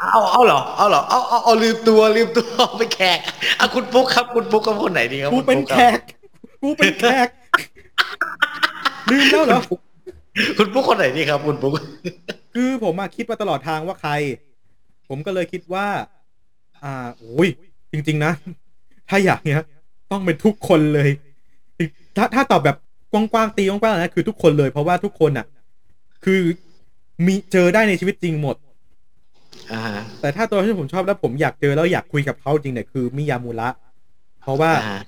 เอาเอาเหรอเอาเหรอเอาเอาเอาลืมตัวลืมตัวไปแขกอ่ะคุณปุ๊กครับคุณปุ๊กกับคนไหนดีครับกูเป็นแขกกูเป็นแขกลืมแล้วเหรอคุณปุ๊กคนไหนดีครับคุณปุ๊กคือผมมาคิดมาตลอดทางว่าใครผมก็เลยคิดว่าอ่าโอ้ยจริงๆนะถ้าอยากเนี้ยต้องเป็นทุกคนเลยถ้าถ้าตอบแบบกว้างๆตีกว้างๆนะคือทุกคนเลยเพราะว่าทุกคนอ่ะคือมีเจอได้ในชีวิตจริงหมด uh-huh. แต่ถ้าตัวที่ผมชอบแล้วผมอยากเจอแล้วอยากคุยกับเขาจริงเนี่ยคือมิยามูระเพราะว่า uh-huh.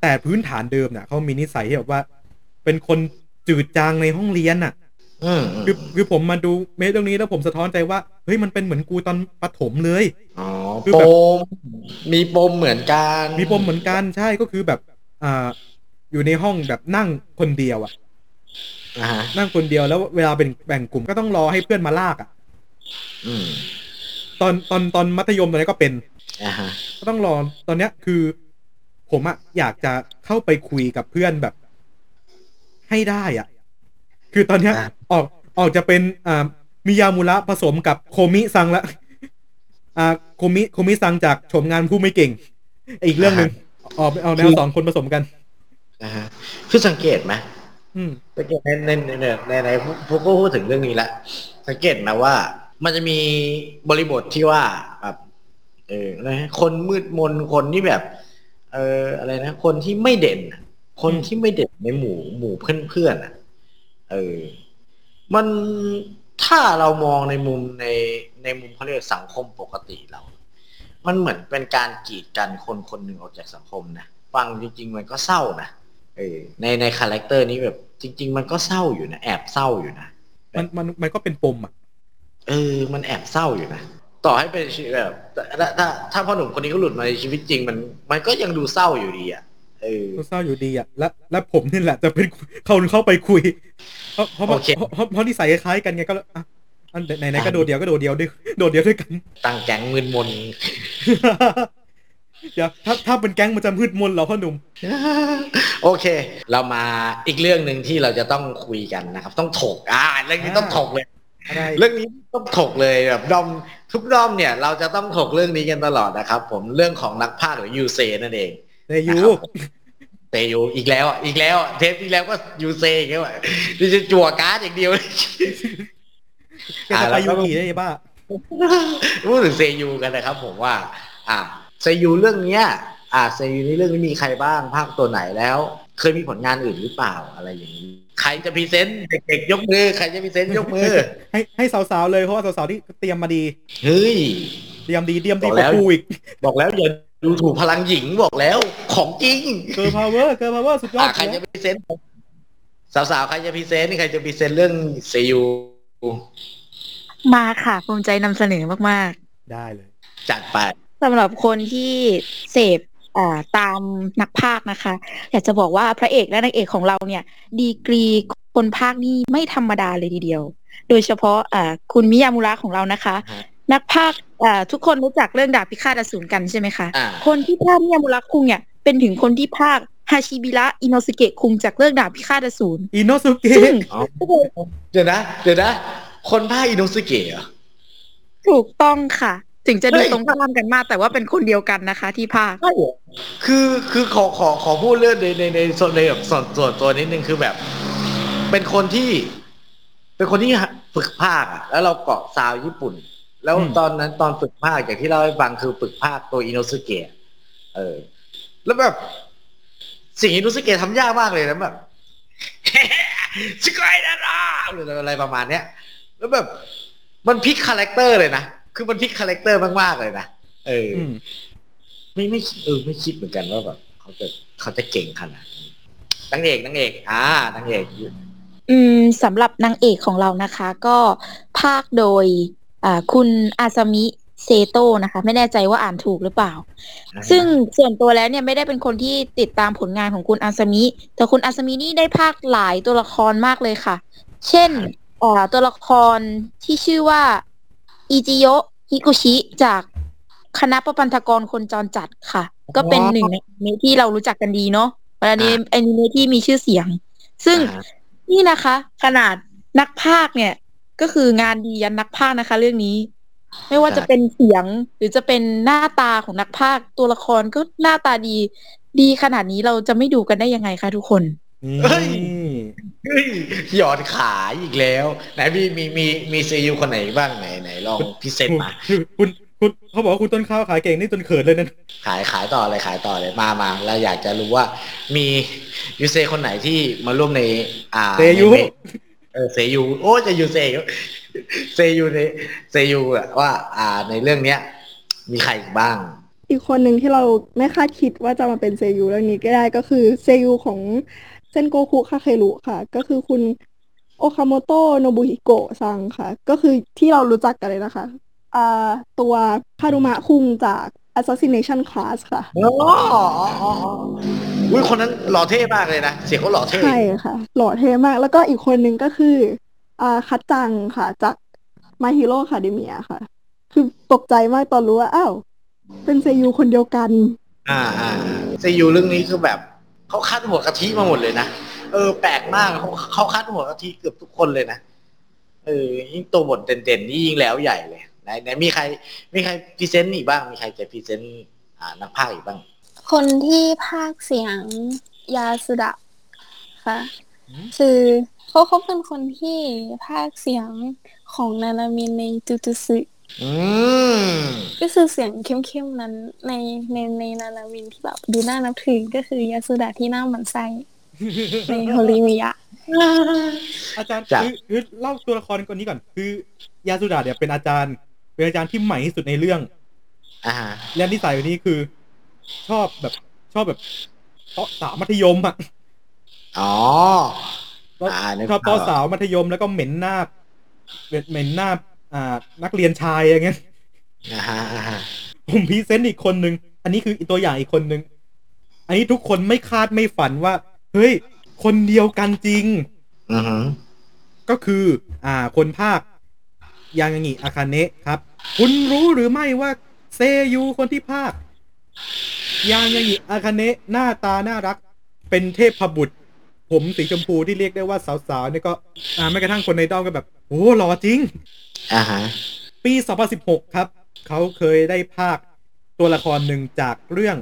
แต่พื้นฐานเดิมเนี่ยเขามีนิสัยที่แบบว่าเป็นคนจืดจางในห้องเรียนน่ะ uh-huh. คือคือผมมาดูเมสเรื่องนี้แล้วผมสะท้อนใจว่าเฮ้ยมันเป็นเหมือนกูตอนประถมเลยอ๋อคือแบบมีปมเหมือนกันมีปมเหมือนกันใช่ก็คือแบบอ่าอยู่ในห้องแบบนั่งคนเดียวอ่ะUh-huh. นั่งคนเดียวแล้วเวลาเป็นแบ่งกลุ่มก็ต้องรอให้เพื่อนมาลากอ่ะ uh-huh. ตอนตอนตอนมัธยมตอนนี้ก็เป็น uh-huh. ก็ต้องรอตอนเนี้ยคือผมอ่ะอยากจะเข้าไปคุยกับเพื่อนแบบให้ได้อ่ะคือตอนเนี้ย uh-huh. ออกออกจะเป็นอ่ามิยามูระผสมกับโคมิซังละอ่าโคมิโคมิซังจากชมงานผู้ไม่เก่งอีกเรื่องนึง uh-huh. ออกเอาแนวสองคนผสมกันอ่าคือสังเกตไหมสังเกตในในในในในพวกก็พูดถึงเรื่องนี้ละสังเกตนะว่ามันจะมีบริบทที่ว่าแบบเออนะคนมืดมนคนที่แบบเอออะไรนะคนที่ไม่เด่นคนที่ไม่เด่นในหมู่หมู่เพื่อนเพื่อนอ่ะเออมันถ้าเรามองในมุมในในมุมเขาเรียกสังคมปกติเรามันเหมือนเป็นการกีดกันคนคนหนึ่งออกจากสังคมนะฟังจริงๆมันก็เศร้านะเออในในคาแรคเตอร์นี้แบบจริงๆมันก็เศร้าอยู่นะแอบเศร้าอยู่นะมันมันมันก็เป็นปมอ่ะเออมันแอบเศร้าอยู่นะต่อให้เป็นแบบถ้าถ้าถ้าพ่อหนุ่มคนนี้เขาหลุดมาในชีวิตจริงมันมันก็ยังดูเศร้าอยู่ดีอ่ะเออเศร้าอยู่ดีอ่ะและและผมนี่แหละจะเป็นเขาเข้าไปคุยเพราะเพราะเพราะเพราะนิสัยคล้ายกันไงก็อ่ะไหนไหนก็โดดเดียวก็โดดเดียวด้วยโดดเดียวด้วยกันต่างแก๊งมึนมนเดี๋ยวถ้าถ้าเป็นแก๊งมันจะมืดมนเหรอพ่อหนุ่มโอเคเรามาอีกเรื่องนึงที่เราจะต้องคุยกันนะครับต้องถกอ่าเรื่องนี้ต้องถกเลยเรื่องนี้ต้องถกเลยแบบดอมทุกดอมเนี่ยเราจะต้องถกเรื่องนี้กันตลอดนะครับผมเรื่องของนักพากย์หรือยูเซนั่นเองเตยูเตยูอีกแล้วอ่ะอีกแล้วเทปอีกแล้วก็ยูเซอีกแล้วนี่จะจั่วการ์ดอย่างเดียวจะไปยูกี่ได้บ้าพูดถึงเซยูกันนะครับผมว่าอ่าเซยูเรื่องเนี้ยอ่าเซยูในเรื่องนี้มีใครบ้างภาคตัวไหนแล้วเคยมีผลงานอื่นหรือเปล่าอะไรอย่างนี้ใครจะพรีเซนต์เด็กๆยกมือใครจะพรีเซนต์ยกมือ ให้ให้สาวๆเลยเพราะว่าสาวๆที่เตรียมมาดีเฮ้ยเตรียมดีเตรียมดีกว่ากูอีกบอกแล้วอย่าดูถูกพลังหญิงบอกแล้วของจริงเกิร์ลพาวเวอร์เกิร์ลพาวเวอร์สุดยอดใครจะพรีเซนต์สาวๆใครจะพรีเซนต์ใครจะพรีเซนต์เรื่องเซยูมาค่ะภูมิใจนำเสนอมากๆได้เลยจัดไปสำหรับคนที่เสพอ่าตามนักพากย์นะคะอยากจะบอกว่าพระเอกและนางเอกของเราเนี่ยดีกรีคนพากย์นี่ไม่ธรรมดาเลยทีเดียวโดยเฉพาะอ่าคุณมิยามูระของเรานะคะนักพากย์อ่าทุกคนรู้จักเรื่องดาบพิฆาตอสูรกันใช่ไหมคะคนที่พากย์มิยามูระคุงเนี่ยเป็นถึงคนที่พากย์ฮาชิบิระอิโนสุเกะคุงจากเรื่องดาบพิฆาตอสูรอิโนสุเกะเดี๋ยวนะเดี๋ยวนะคนพากย์อิโนสุเกะเหรอถูกต้องค่ะถึงจะดูตรงข้ามกันมากแต่ว่าเป็นคนเดียวกันนะคะที่ภาคคือคือขอขอขอพูดเรื่องในในในส่วนในแบบส่วนส่วนตัวนิดนึงคือแบบเป็นคนที่เป็นคนที่ฝึกภาคอ่ะแล้วเราเกาะซาวญี่ปุ่นแล้วตอนนั้นตอนฝึกภาคอย่างที่เล่าให้ฟังคือฝึกภาคตัวอิโนสุเกะเออแล้วแบบสิ่งอิโนสุเกะทำยากมากเลยนะแบบชิคายดาราหรืออะไรประมาณเนี้ยแล้วแบบมันพลิกคาแรคเตอร์เลยนะคือมันพลิกคาแรคเตอร์มากๆเลยนะเออไม่ไม่เออไม่คิดเหมือนกันว่าแบบเขาจะเขาจะเก่งขนาดนี้นางเอกนางเอกอ่านางเอกอืมสำหรับนางเอกของเรานะคะก็พากย์โดยอ่าคุณอาซามิเซโตะนะคะไม่แน่ใจว่าอ่านถูกหรือเปล่าซึ่งส่วนตัวแล้วเนี่ยไม่ได้เป็นคนที่ติดตามผลงานของคุณอาซามิแต่คุณอาซามินี่ได้พากย์หลายตัวละครมากเลยค่ะเช่นอ่าตัวละครที่ชื่อว่าอิจิโยะฮิกุชิจากคณะประพันธกรคนจรจัดค่ะก็เป็นหนึ่งในอนิเมะที่เรารู้จักกันดีเนาะอนิเมะที่มีชื่อเสียงซึ่งนี่นะคะขนาดนักพากย์เนี่ยก็คืองานดียันนักพากย์นะคะเรื่องนี้ไม่ว่าจะเป็นเสียงหรือจะเป็นหน้าตาของนักพากย์ตัวละครก็หน้าตาดีดีขนาดนี้เราจะไม่ดูกันได้ยังไงคะทุกคนเฮ้ยหยอดขาอีกแล้วไหนมีมีมีมีซียูคนไหนบ้างไหนไหนลองพิเศษมาคุณคุณเขาบอกว่าคุณต้นข้าวขายเก่งนี่จนเขินเลยนะขายขายต่อเลยขายต่อเลยมามาเราอยากจะรู้ว่ามียูเซคนไหนที่มาร่วมในอ่าเซยู เออเซยูโอ้จะอยู่เซยูเซยูในเซยูอะว่าอ่าในเรื่องเนี้ยมีใครอีกบ้างอีกคนหนึ่งที่เราไม่คาดคิดว่าจะมาเป็นเซยูเรื่องนี้ก็ได้ก็คือเซยูของเซ็นโกคุคาเครุค่ะก็คือคุณโอคาโมโตะโนบุฮิโกะซังค่ะก็คือที่เรารู้จักกันเลยนะคะอ่าตัวคารุมะคุงจาก Assassination Class ค่ะโอ้อุ๊ยคนนั้นหล่อเท่มากเลยนะเสียงเขาหล่อเท่ใช่ค่ะหล่อเท่มากแล้วก็อีกคนนึงก็คืออ่าคัตจังค่ะจาก My Hero Academia ค่ะคือตกใจมากตอนรู้ว่าอ้าวเป็นเซยูคนเดียวกันอ่าๆเซยูเรื่องนี้คือแบบเขาคัดหัวกะทิมาหมดเลยนะเออแปลกมากเขาเขาคัดหัวกะทิเกือบทุกคนเลยนะเออยิ่งตัวบทเด่นๆนี่ยิ่งแล้วใหญ่เลยไหนไหนมีใครมีใครพรีเซนต์อีกบ้างมีใครจะพรีเซนต์อ่านักพากย์อีกบ้างคนที่พากย์เสียงยาสุดะค่ะคือเขาเขาเป็นคนที่พากย์เสียงของนานามิในจูจูสึอืมก็คือเสียงเข้มๆนั้นในในในนานามิที่แบบดูน่านับถือก็คือยาสุดะที่หน้าเหมือนไส้ในโฮริมิยะอาจารย์คือเล่าตัวละครคนนี้ก่อนคือยาสุดะเนี่ยเป็นอาจารย์เป็นอาจารย์ที่ใหม่ที่สุดในเรื่องอ่าและนิสัยแบบนี้คือชอบแบบชอบแบบต่อสาวมัธยมอ่ะอ๋อชอบต่อสาวมัธยมแล้วก็เหม็นหน้าเหม็นหน้าอ่านักเรียนชายอย่างเงี้ยผมพรีเซนต์อีกคนนึงอันนี้คือตัวอย่างอีกคนนึงอันนี้ทุกคนไม่คาดไม่ฝันว่าเฮ้ยคนเดียวกันจริงอือฮึก็คืออ่าคนภาคยางางิอาคาเนะครับคุณรู้หรือไม่ว่าเซยูคนที่ภาคยางางิอาคาเนะหน้าตาน่ารักเป็นเทพบุตรผมสีชมพูที่เรียกได้ว่าสาวๆนี่ก็อ่าแม้กระทั่งคนในด้อมก็แบบโอ้หล่อจริงอ่าฮะปีสองพันสิบหกครับเขาเคยได้ภาคตัวละครหนึ่งจากเรื่อง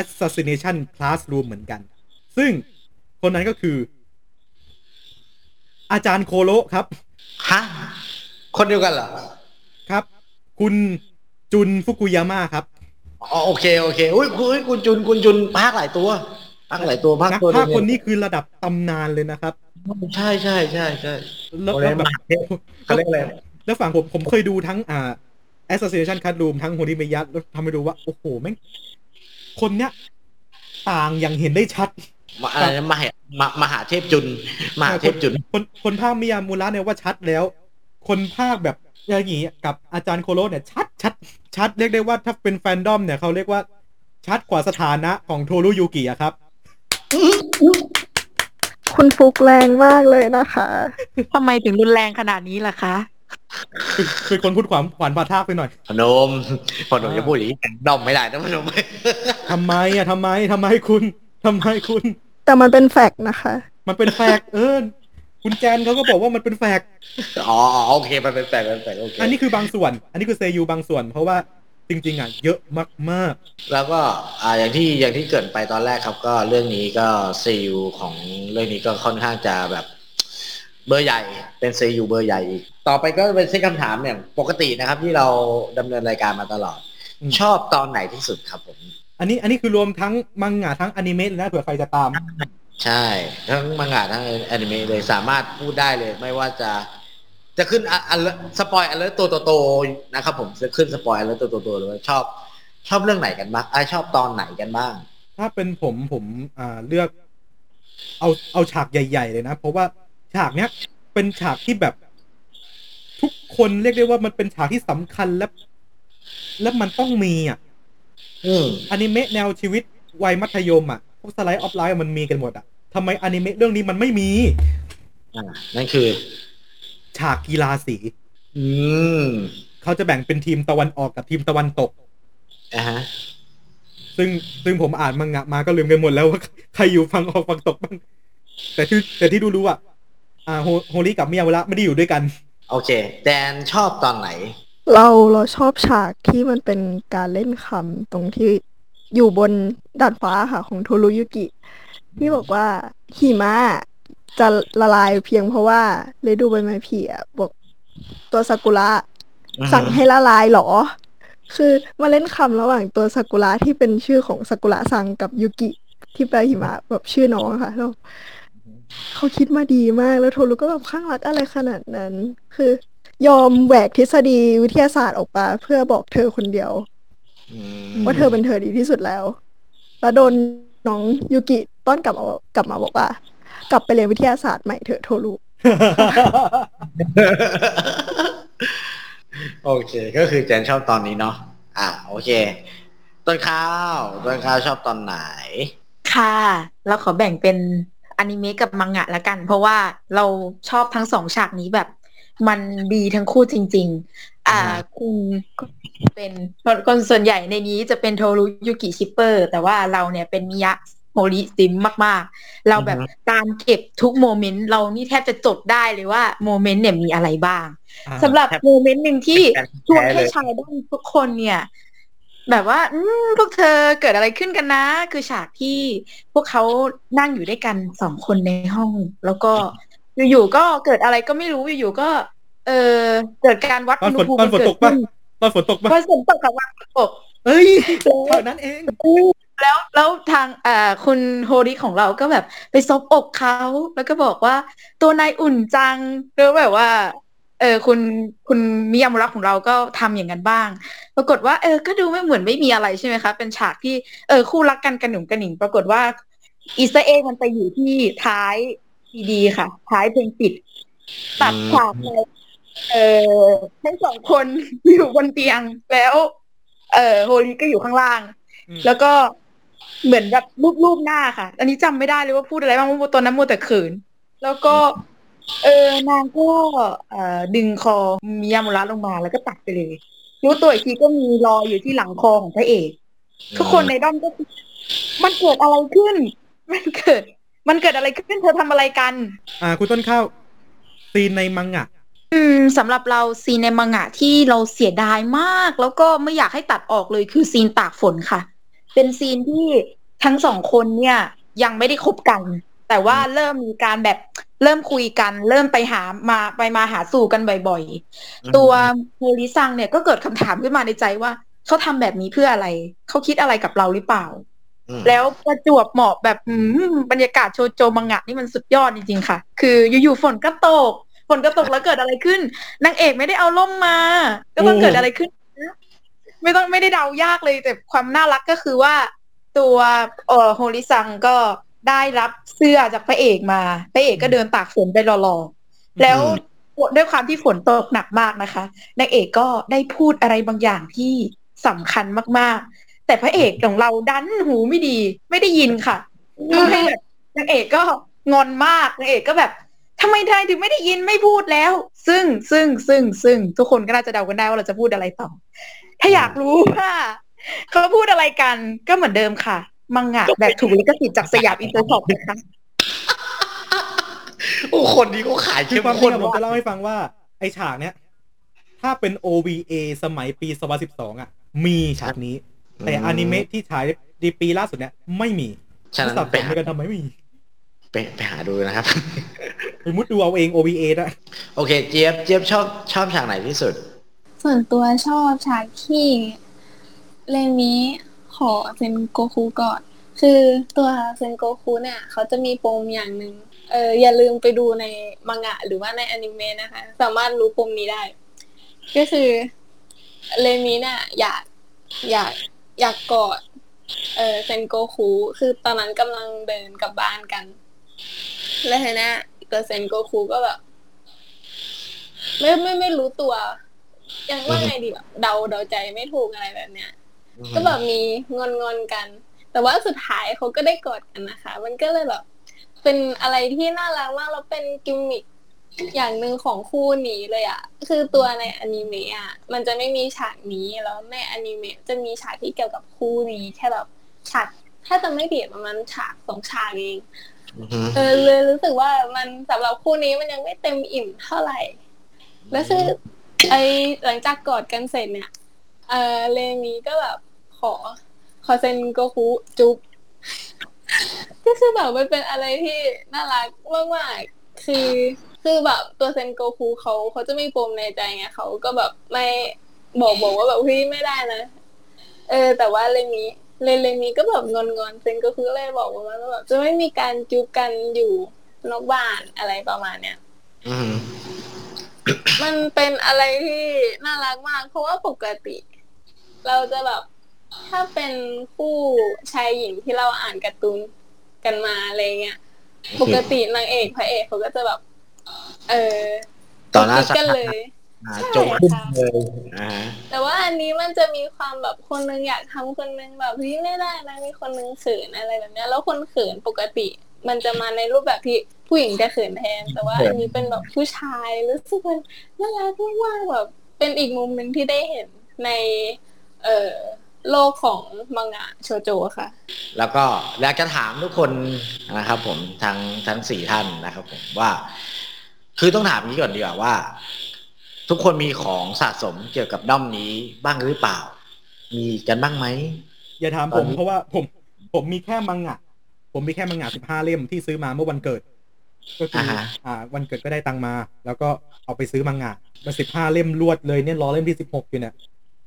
Assassination Classroom เหมือนกันซึ่งคนนั้นก็คืออาจารย์โคโระครับฮะคนเดียวกันเหรอครับคุณจุนฟุกุยาม่าครับอ๋อโอเคโอเคอุ้ยคุณจุนคุณจุนภาคหลายตัวภาคหลายตัวภาคตัวภาคคนนี้คือระดับตำนานเลยนะครับใช่ใช่ใช่ใช่แล้วแบบเขาเรียกอะไรแล้วฝั่งผมผมเคยดูทั้งอ่า Assassination Classroom ทั้งโฮริเมยะแล้วทำให้ดูว่าโอ้โหแม่งคนเนี้ยต่างอย่างเห็นได้ชัดมาอะไรนะมหามหาเทพจุนมหาเทพจุนคนคนภาคมิยามูระเนี่ยว่าชัดแล้วคนภาคแบบอย่างงี้กับอาจารย์โคโระเนี่ยชัดชัดชัดเรียกได้ว่าถ้าเป็นแฟนดอมเนี่ยเขาเรียกว่าชัดกว่าสถานะของโทรุยูกิอะครับคุณฟุกแรงมากเลยนะคะทำไมถึงรุนแรงขนาดนี้ล่ะคะคือคนพูดความหวานผาทากไปหน่อยพนมพนมจะพูดอย่างนี้ดอมไม่ได้นะพนมทำไมอะทำไมทำไมคุณทำไมคุณแต่มันเป็นแฟกนะคะมันเป็นแฟกเออคุณแจนเขาก็บอกว่ามันเป็นแฟกอ๋อโอเคมันเป็นแฟกมันแฟกโอเคอันนี้คือบางส่วนอันนี้คือเซยูบางส่วนเพราะว่าจริงๆอ่ะเยอะมากๆแล้วก็อ่าอย่างที่อย่างที่เกริ่นไปตอนแรกครับก็เรื่องนี้ก็เซยูของเรื่องนี้ก็ค่อนข้างจะแบบเบอร์ใหญ่เป็นเซยูเบอร์ใหญ่อีกต่อไปก็เป็นเซตคำถามอย่างปกตินะครับที่เราดำเนินรายการมาตลอดชอบตอนไหนที่สุดครับผมอันนี้อันนี้คือรวมทั้งมังงะทั้งอนิเมะเลยนะเผื่อใครจะตามใช่ทั้งมังงะทั้งอนิเมะเลยสามารถพูดได้เลยไม่ว่าจะจะขึ้นอันสปอยอันละตัวโตๆนะครับผมจะขึ้นสปอยอันละตัวโตๆเลยชอบชอบเรื่องไหนกันบ้างไอชอบตอนไหนกันบ้างถ้าเป็นผมผมอ่าเลือกเอาเอาฉากใหญ่ๆเลยนะเพราะว่าฉากเนี้ยเป็นฉากที่แบบทุกคนเรียกได้ว่ามันเป็นฉากที่สำคัญและและมันต้องมีอ่ะอนิเมะแนวชีวิตวัยมัธยมอ่ะพวกสไลด์ออฟไลน์มันมีกันหมดอ่ะทำไมอนิเมะเรื่องนี้มันไม่มีอ่านั่นคือฉากกีฬาสีอืมเขาจะแบ่งเป็นทีมตะวันออกกับทีมตะวันตกอ่าฮะซึ่งซึ่งผมอ่านมังงะมาก็ลืมกันหมดแล้วว่าใครอยู่ฝั่งออกฝั่งตกบ้างแต่ที่แต่ที่ดูรู้อ่ะอ่าโฮริกับมิยาวะไม่ได้อยู่ด้วยกันโอเคแดนชอบตอนไหนเราเราชอบฉากที่มันเป็นการเล่นคำตรงที่อยู่บนดาดฟ้าค่ะของโทรุยุกิที่บอกว่าหิมะจะละลายเพียงเพราะว่าฤดูใบไม้ผลิบอกตัวซากุระสั่งให้ละลายหรอคือมาเล่นคำระหว่างตัวซากุระที่เป็นชื่อของซากุระซังกับยุกิที่แปลหิมะแบบชื่อน้องค่ะแล้ว เขาคิดมาดีมากแล้วโทรุก็แบบข้างรักอะไรขนาดนั้นคือยอมแหวกทฤษฎีวิทยาศาสตร์ออกมาเพื่อบอกเธอคนเดียวว่าเธอเป็นเธอดีที่สุดแล้วแล้วโดนน้องยูกิต้อนกลับมากลับมาบอกว่ากลับไปเรียนวิทยาศาสตร์ใหม่เถอะโทรุโอเคก็คือแจนชอบตอนนี้เนาะอ่ะโอเคต้นข้าวต้นข้าวชอบตอนไหนค่ะเราขอแบ่งเป็นอนิเมะกับมังงะละกันเพราะว่าเราชอบทั้งสองฉากนี้แบบมันดีทั้งคู่จริงๆอ่าคุณเป็นคนส่วนใหญ่ในนี้จะเป็นโทรุยุกิชิปเปอร์แต่ว่าเราเนี่ยเป็นมิยะโฮริซิมมากๆเราแบบตามเก็บทุกโมเมนต์เรานี่แทบจะจดได้เลยว่าโมเมนต์เนี่ยมีอะไรบ้างสำหรับโมเมนต์หนึ่งที่ชวนให้ชายด้อมทุกคนเนี่ยแบบว่าพวกเธอเกิดอะไรขึ้นกันนะคือฉากที่พวกเขานั่งอยู่ด้วยกันสองคนในห้องแล้วก็อยู่ๆก็เกิดอะไรก็ไม่รู้อยู่ๆก็เออเกิดการวัดอุณหภูมิตอนฝนตกป่ะตอนฝนตกป่ะตอนฝนตกกับวันตกเอ้ยเท่านั้นเองแล้วแล้วทางอ่าคุณโฮริของเราก็แบบไปซบอกเขาแล้วก็บอกว่าตัวนายอุ่นจังหรือแบบว่าเออคุณคุณมิยามุระของเราก็ทำอย่างนั้นบ้างปรากฏว่าเออก็ดูไม่เหมือนไม่มีอะไรใช่ไหมคะเป็นฉากที่เออคู่รักกันกระหนุ่มกระหนิงปรากฏว่าอีสเตอร์เอ็กมันไปอยู่ที่ท้ายซีดีค่ะท้ายเพลงปิดตัดฉากเลยเออทั้งสองคนอยู่บนเตียงแล้วเออโฮริก็อยู่ข้างล่างแล้วก็เหมือนกับรูปๆหน้าค่ะอันนี้จำไม่ได้เลยว่าพูดอะไรบ้างว่าตอนนั้นมัวแต่เขินแล้วก็เออนางก็ดึงคอมิยามุระลงมาแล้วก็ตัดไปเลยรู้ตัวอีกทีก็มีรอยอยู่ที่หลังคอของพระเอกทุกคนในด้อมก็มันเกิดอะไรขึ้นมันเกิดมันเกิดอะไรขึ้นเธอทำอะไรกันอ่าคุณต้นข้าวซีนในมังงะอืมสำหรับเราซีนในมังงะที่เราเสียดายมากแล้วก็ไม่อยากให้ตัดออกเลยคือซีนตากฝนค่ะเป็นซีนที่ทั้งสองคนเนี่ยยังไม่ได้คบกันแต่ว่าเริ่มมีการแบบเริ่มคุยกันเริ่มไปหามาไปมาหาสู่กันบ่อยๆตัวโฮริซังเนี่ยก็เกิดคำถามขึ้นมาในใจว่าเขาทำแบบนี้เพื่ออะไรเขาคิดอะไรกับเราหรือเปล่าแล้วประจวบเหมาะแบบบรรยากาศโชโจมังงะนี่มันสุดยอดจริงๆค่ะคืออยู่ๆฝนก็ตกฝนก็ตกแล้วเกิดอะไรขึ้นนางเอกไม่ได้เอาล่มมาก็ต้องเกิดอะไรขึ้นไม่ต้องไม่ได้เดายากเลยแต่ความน่ารักก็คือว่าตัวเอ่อโฮริซังก็ได้รับเสื้อจากพระเอกมาพระเอกก็เดินตากฝนไปรอๆแล้วด้วยความที่ฝนตกหนักมากนะคะนางเอกก็ได้พูดอะไรบางอย่างที่สำคัญมากๆแต่พระเอกของเราดันหูไม่ดีไม่ได้ยินค่ะทำให้แบบนางเอกก็งอนมากนางเอกก็แบบทำไมนายถึงไม่ได้ยินไม่พูดแล้วซึ่งซึ่งซึ่งซึ่งทุกคนก็น่าจะเดากันได้ว่าเราจะพูดอะไรต่อถ้าอยากรู้ว่าเขาพูดอะไรกันก็เหมือนเดิมค่ะมังงะแบบถูกลิขสิทธิ์จากสยามอินเตอร์ช็อปนะคะโอ้คนนี้เขาขายชื่อคนผมจะเล่าให้ฟังว่าไอ้ฉากเนี้ยถ้าเป็น โอ วี เอ สมัยปีสองพันสิบสองอ่ะมีฉากนี้แต่อนิเมะที่ฉายในปีล่าสุดเนี้ยไม่มีฉะนั้นไปหากันทำไมไม่มีไปไปหาดูนะครับไปมุดดูเอาเอง โอ วี เอ นะโอเคเจี๊ยบเจี๊ยบชอบชอบฉากไหนที่สุดส่วนตัวชอบฉากที่เรื่องนี้ขอเซนโกคุก่อนคือตัวเซนโกคุเนี่ยเขาจะมีปมอย่างหนึ่งเอออย่าลืมไปดูในมังงะหรือว่าในอนิเมะนะคะสามารถรู้ปมนี้ได้ก็คือเรมิเนี่ยอยากอยากอยากกอดเออเซนโกคุคือตอนนั้นกำลังเดินกลับบ้านกันและทีนี้ตัวเซนโกคุก็แบบไม่ไม่ไม่รู้ตัวยังว่าไงดีแบบเดาเดาใจไม่ถูกอะไรแบบเนี้ยก็แบบมีงอนๆกันแต่ว่าสุดท้ายเขาก็ได้กอดกันนะคะมันก็เลยแบบเป็นอะไรที่น่ารักมากแล้วเป็นกิมมิคอย่างนึงของคู่นี้เลยอ่ะคือตัวในอนิเมะอ่ะมันจะไม่มีฉากนี้แล้วในอนิเมะจะมีฉากที่เกี่ยวกับคู่นี้แค่แบบฉากถ้าจะไม่ผิดประมาณฉากสองฉากเองเออเลยรู้สึกว่ามันสำหรับคู่นี้มันยังไม่เต็มอิ่มเท่าไหร่แล้วคือไอหลังจากกอดกันเสร็จเนี่ยเออเรมี่ก็แบบขอขอเซนโกคุจุ๊บก็คือแบบมันเป็นอะไรที่น่ารักมากมากคือคือแบบตัวเซนโกคุเขาเขาจะมีปมในใจไงเขาก็แบบไม่บอกบอกว่าแบบพี่ไม่ได้นะเออแต่ว่าเรมี่เรมี่ก็แบบงอนๆเซนโกคุเลยบอกว่ามันแบบจะไม่มีการจุ๊บกันอยู่ นอกบ้านอะไรประมาณเนี้ย mm-hmm. มันเป็นอะไรที่น่ารักมากเพราะว่าปกติเราจะแบบถ้าเป็นคู่ชายหญิงที่เราอ่านการ์ตูนกันมาอะไรเงี้ย mm-hmm. ปกตินางเอกพระเอกเขาก็จะแบบเออต่อหน้ากันเลยจบขึ้นเลยแต่ว่าอันนี้มันจะมีความแบบคนนึงอยากทำคนนึงแบบพี่ไม่ได้นะมีคนนึงเขินอะไรแบบนี้แล้วคนเขินปกติมันจะมาในรูปแบบที่ผู้หญิงจะเขินแทนแต่ว่าอันนี้เป็นแบบผู้ชายรู้สึกมันน่ารักมากแบบเป็นอีกมุมนึงที่ได้เห็นในเอ่อโลกของมังงะโชโจค่ะแล้วก็อยากจะถามทุกคนนะครับผมทั้งทั้งสี่ท่านนะครับผมว่าคือต้องถามนี้ก่อนดีกว่าว่าทุกคนมีของสะสมเกี่ยวกับด้อมนี้บ้างหรือเปล่ามีกันบ้างไหมอย่าถามผมเพราะว่าผมผมมีแค่มังงะผมมีแค่มังงะสิบห้าเล่มที่ซื้อมาเมื่อวันเกิดก็คืออ่าวันเกิดก็ได้ตังมาแล้วก็เอาไปซื้อมังงะมาสิบห้าเล่มรวดเลยเนี่ยรอเล่มที่สิบหกอยู่เนี่ย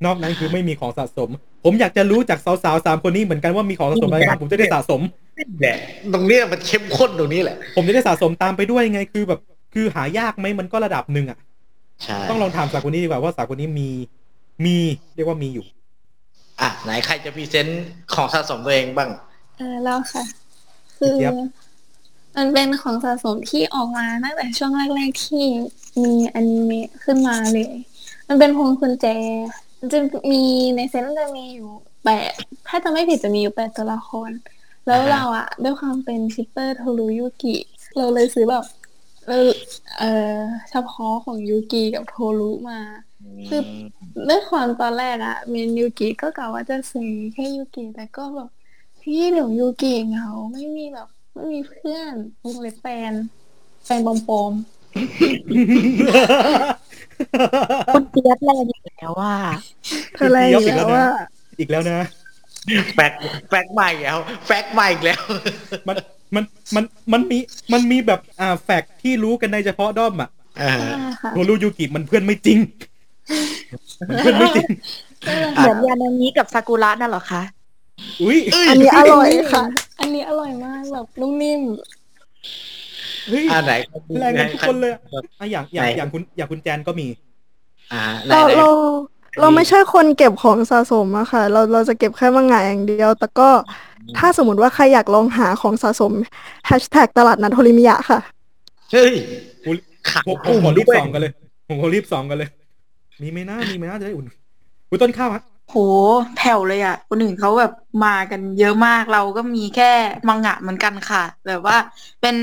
นอกนั้นคือไม่มีของสะสมผมอยากจะรู้จากสาวๆสามคนนี้เหมือนกันว่ามีของสะสมอะไรบ้างผมจะได้สะสมแหละตรงนี้มันเข้มข้นตรงนี้แหละผมจะได้สะสมตามไปด้วยไงคือแบบคือหายากไหมมันก็ระดับนึงอ่ะต้องลองถามสาวคนนี้ดีกว่าว่าสาวคนนี้มีมีเรียกว่ามีอยู่อ่ะไหนใครจะพรีเซนต์ของสะสมตัวเองบ้างเออแล้วค่ะคือมันเป็นของสะสมที่ออกมาตั้งแต่ช่วงแรกๆที่มีอนิเมะขึ้นมาเลยมันเป็นพวงกุญแจจะมีในเซตมันจะมีอยู่แปดถ้าจะไม่ผิดจะมีอยู่แปดตัวละครแล้วเราอะด้วยความเป็นชิปเปอร์โทรุยุกิเราเลยซื้อแบบเออเออเฉพาะของยูกิกับโทรุมาคือเมื่อความตอนแรกอะเมนยูกิก็กล่าวว่าจะซื้อแค่ยูกิแต่ก็แบบพี่หลงยูกิเหงาไม่มีแบบไม่มีเพื่อนวงเล็บแฟนแฟนปอมๆคนเจี๊ยบแรงอีกแล้วว่าเธอแรงอีกแล้วว่าอีกแล้วนะแฟกแฟกใหม่แล้วแฟกใหม่อีกแล้วมันมันมันมันมีมันมีแบบอ่าแฟกต์ที่รู้กันในเฉพาะด้อมอ่ะอ่าโทรุยูกิมันเพื่อนไม่จริงเพื่อนไม่จริงเหมือนยานามิกับซากุระนั่นเหรอคะอุ๊ยอันนี้อร่อยค่ะอันนี้อร่อยมากแบบนุ่มนิ่มเฮ้ยอันไหนแรงทุกคนเลยอ่ะอย่างอย่างอย่างคุณอย่างคุณแจนก็มีอ่าเราเราเราไม่ใช่คนเก็บของสะสมอะค่ะเราเราจะเก็บแค่มังงะอย่างเดียวแต่ก็ถ้าสมมุติว่าใครอยากลองหาของสะสมตลาดนัดโฮริมิยะค่ะเฮ้ยขาดผมรีบส่องกันเลยผมรีบส่องกันเลยมีไม่น่ามีไม่น่าจะได้อุ่นคุณต้นข้าวฮะโหแผ่วเลยอ่ะคนอื่นเขาแบบมากันเยอะมากเราก็มีแค่มังงะเหมือนกันค่ะแบบว่าเป็น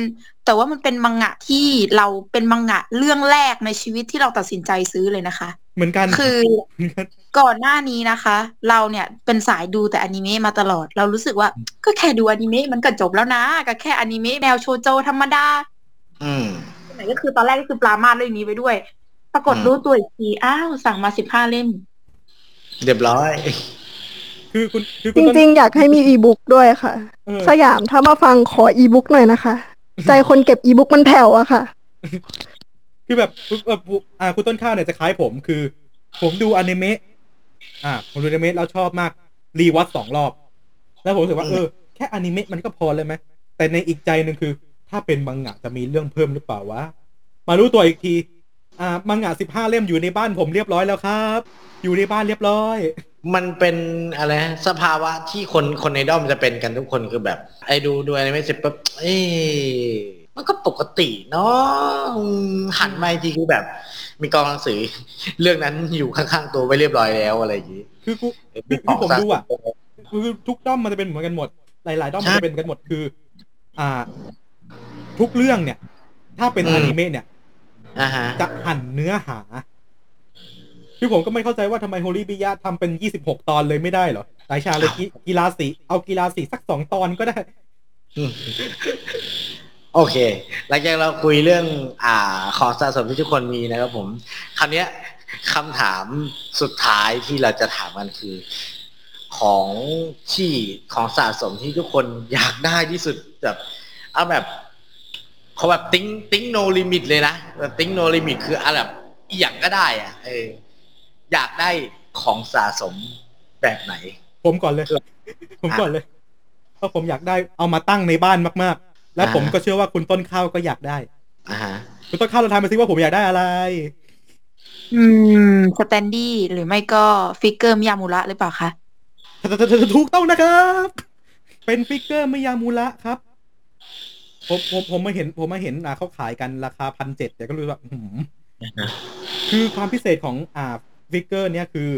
แต่ว่ามันเป็นมังงะที่เราเป็นมังงะเรื่องแรกในชีวิตที่เราตัดสินใจซื้อเลยนะคะเหมือนกันคือก่อนหน้านี้นะคะเราเนี่ยเป็นสายดูแต่อนิเมะมาตลอดเรารู้สึกว่าก็แค่ดูอนิเมะมันก็จบแล้วนะก็แค่อนิเมะแนวโชโจธรรมดาอืมไหนก็คือตอนแรกก็คือปรามาสเรื่องนี้ไปด้วยปรากฏรู้ตัวอีกทีอ้าวสั่งมาสิบห้าเล่มเรียบร้อยคือคุณจริงๆอยากให้มีอีบุ๊กด้วยค่ะสยามถ้ามาฟังขออีบุ๊กหน่อยนะคะใจคนเก็บอีบุ๊กมันแผ่วอะค่ะคือแบบแบบอ่าคุณต้นข้าวเนี่ยจะคล้ายผมคือผมดูอนิเมะอ่าผมดูอนิเมะแล้วชอบมากรีวอทสองรอบแล้วผมรู้สึกว่าเออแค่อนิเมะมันก็พอเลยไหมแต่ในอีกใจนึงคือถ้าเป็นมังงะจะมีเรื่องเพิ่มหรือเปล่าวะมารู้ตัวอีกทีอ่ามังงะสิบห้าเล่มอยู่ในบ้านผมเรียบร้อยแล้วครับอยู่ในบ้านเรียบร้อยมันเป็นอะไรสภาวะที่คนคนในด้อมจะเป็นกันทุกคนคือแบบไอ้ดูดูอนิเมะเสร็จปุ๊บเอ๊ะมันก็ปกติเนาะหันมาทีคือแบบมีกองหนังสือเรื่องนั้นอยู่ข้างๆตัวไปเรียบร้อยแล้วอะไรอย่างงี้คือกูที่ผมดูอ่ะคือทุกด้อมมันจะเป็นเหมือนกันหมดหลายๆด้อมมันจะเป็นกันหมดคืออ่าทุกเรื่องเนี่ยถ้าเป็นอนิเมะเนี่ยอ่าฮะจะหั่นเนื้อหาคือผมก็ไม่เข้าใจว่าทำไมโฮริบิยะทำเป็นยี่สิบหกตอนเลยไม่ได้เหรอหลายชาเลยกีฬาสีเอากีฬาสีสักสองตอนก็ได้โอเคหลังจากเราคุยเรื่องอ่าของสะสมที่ทุกคนมีนะครับผมคราวนี้คำถามสุดท้ายที่เราจะถามกันคือของที่ของสะสมที่ทุกคนอยากได้ที่สุดแบบเอาแบบเขาแบบติ้งติ้งโนลิมิตเลยนะแบบติ้งโนลิมิตคือเอาแบบอย่างก็ได้อ่ะเอออยากได้ของสะสมแบบไหนผมก่อนเลยผมก่อนเลยเพราะผมอยากได้เอามาตั้งในบ้านมากๆ และผมก็เชื่อว่าคุณต้นข้าวก็อยากได้อ่าฮะคุณต้นข้าวลองทายมาสิว่าผมอยากได้อะไรอืมสแตนดี้หรือไม่ก็ฟิกเกอร์มิยามูระหรือเปล่าคะถูกต้องนะครับเป็นฟิกเกอร์มิยามูระครับผมผมผมมาเห็นผมมาเห็นอ่ะเขาขายกันราคา หนึ่งพันเจ็ดร้อย แต่ก็รู้ว่าหืมคือความพิเศษของอ่าฟิกเกอร์เนี่ยคือ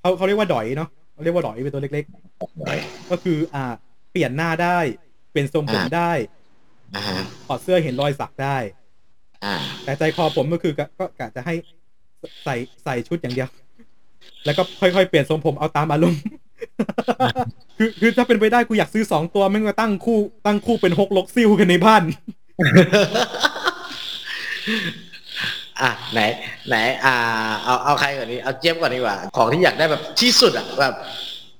เขาเขาเรียกว่าดอยเนาะเรียกว่าดอยเป็นตัวเล็กๆก็คืออ่าเปลี่ยนหน้าได้เปลี่ยนทรงผมได้ถอดเสื้อเห็นรอยสักได้แต่ใจคอผมก็คือก็กะจะให้ใส่ใส่ชุดอย่างเดียวแล้วก็ค่อยๆเปลี่ยนทรงผมเอาตามอารมณ์คือคือถ้าเป็นไปได้กูอยากซื้อสองตัวแม่งมาตั้งคู่ตั้งคู่เป็นหกลกซิ่วกันในบ้านอ่ะไหนไหนอ่าเอาเอาใครก่อนดีเอาเจี๊ยบก่อนดีกว่าของที่อยากได้แบบที่สุดอ่ะแบบ